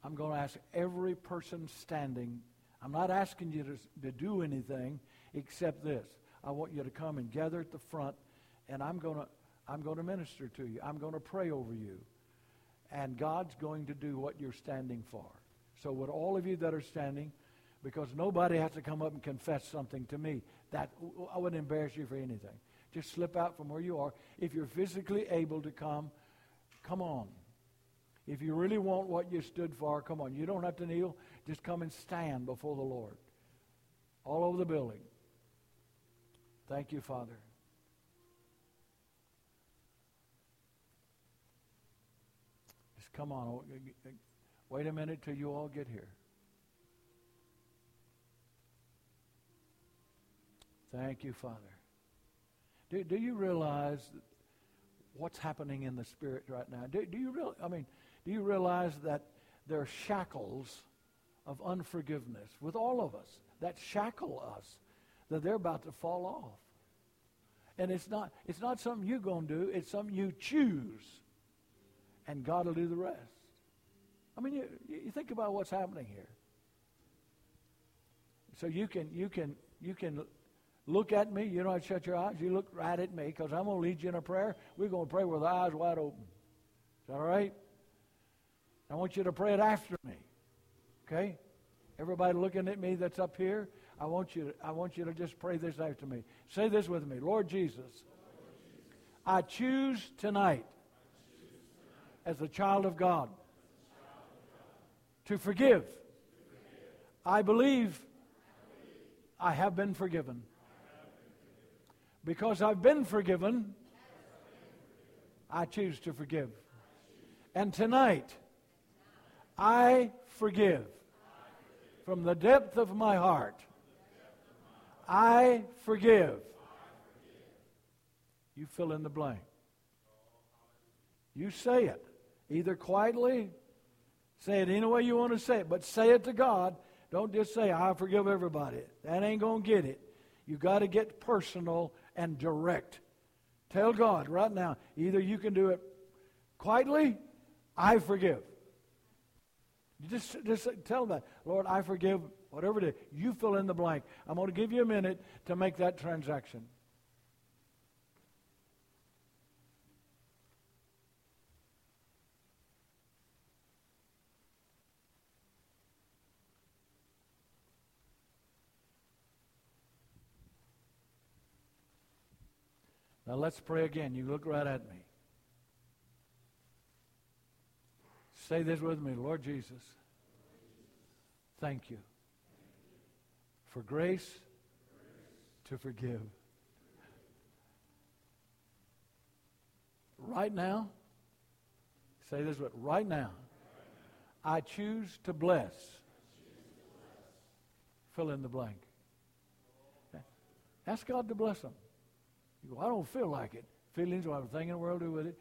I'm going to ask every person standing, I'm not asking you to, to do anything except this. I want you to come and gather at the front, and I'm going to I'm going to minister to you. I'm going to pray over you. And God's going to do what you're standing for. So with all of you that are standing, because nobody has to come up and confess something to me. That I wouldn't embarrass you for anything. Just slip out from where you are. If you're physically able to come, come on. If you really want what you stood for, come on. You don't have to kneel. Just come and stand before the Lord. All over the building. Thank you, Father. Just come on. Wait a minute till you all get here. Thank you, Father. Do, do you realize what's happening in the Spirit right now? Do, do you real? I mean, do you realize that there are shackles of unforgiveness with all of us that shackle us, that they're about to fall off? And it's not it's not something you're going to do. It's something you choose, and God will do the rest. I mean, you, you think about what's happening here. So you can you can you can. Look at me. You don't have to shut your eyes. You look right at me because I'm going to lead you in a prayer. We're going to pray with our eyes wide open. Is that all right? I want you to pray it after me. Okay? Everybody looking at me that's up here, I want you to, I want you to just pray this after me. Say this with me. Lord Jesus, Lord Jesus, I choose tonight, I choose tonight as a child of God, as a child of God to forgive. To forgive. I believe, I believe I have been forgiven. Because I've been forgiven, I choose to forgive. And tonight, I forgive. From the depth of my heart, I forgive. You fill in the blank. You say it. Either quietly, say it any way you want to say it, but say it to God. Don't just say, I forgive everybody. That ain't going to get it. You got to get personal and direct. Tell God right now, either you can do it quietly, I forgive. You just, just tell them that. Lord, I forgive whatever it is. You fill in the blank. I'm going to give you a minute to make that transaction. Now let's pray again. You look right at me. Say this with me. Lord Jesus, thank you for grace to forgive. Right now, say this with right now, I choose to bless. Fill in the blank. Ask God to bless them. You go, I don't feel like it. Feelings will have a thing in the world to do with it.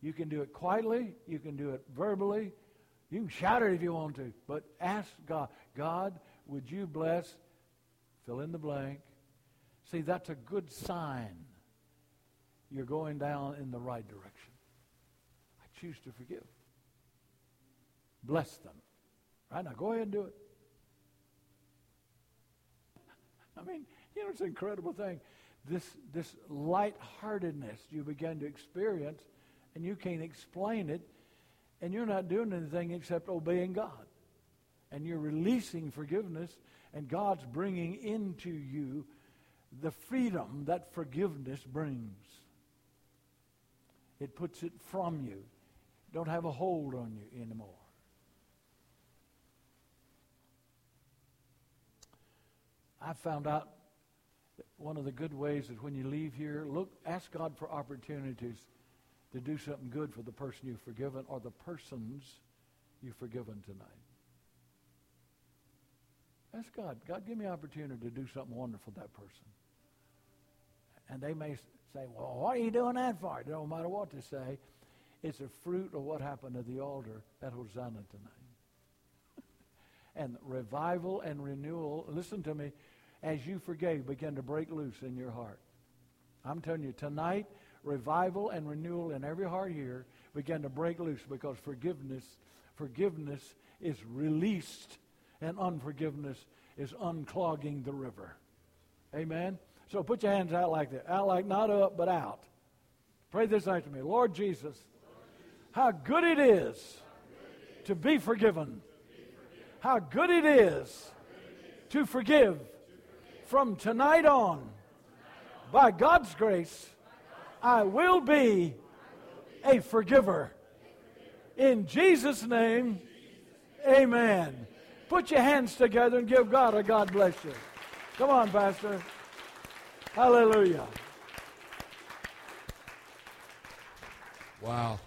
You can do it quietly. You can do it verbally. You can shout it if you want to. But ask God, God, would you bless? Fill in the blank. See, that's a good sign. You're going down in the right direction. I choose to forgive. Bless them. Right now, go ahead and do it. I mean, you know, it's an incredible thing. This this lightheartedness you begin to experience, and you can't explain it, and you're not doing anything except obeying God. And you're releasing forgiveness, and God's bringing into you the freedom that forgiveness brings. It puts it from you. Don't have a hold on you anymore. I found out one of the good ways is when you leave here, look, ask God for opportunities to do something good for the person you've forgiven or the persons you've forgiven tonight. Ask God, God, give me an opportunity to do something wonderful to that person. And they may say, well, what are you doing that for? It don't matter what they say. It's a fruit of what happened at the altar at Hosanna tonight. And revival and renewal, listen to me, as you forgave, begin to break loose in your heart. I'm telling you, tonight, revival and renewal in every heart here begin to break loose because forgiveness, forgiveness is released and unforgiveness is unclogging the river. Amen? So put your hands out like that. Out like, not up, but out. Pray this after me. Lord Jesus, how good it is to be forgiven. How good it is to forgive. From tonight on, by God's grace, I will be a forgiver. In Jesus' name, amen. Put your hands together and give God a God bless you. Come on, Pastor. Hallelujah. Wow.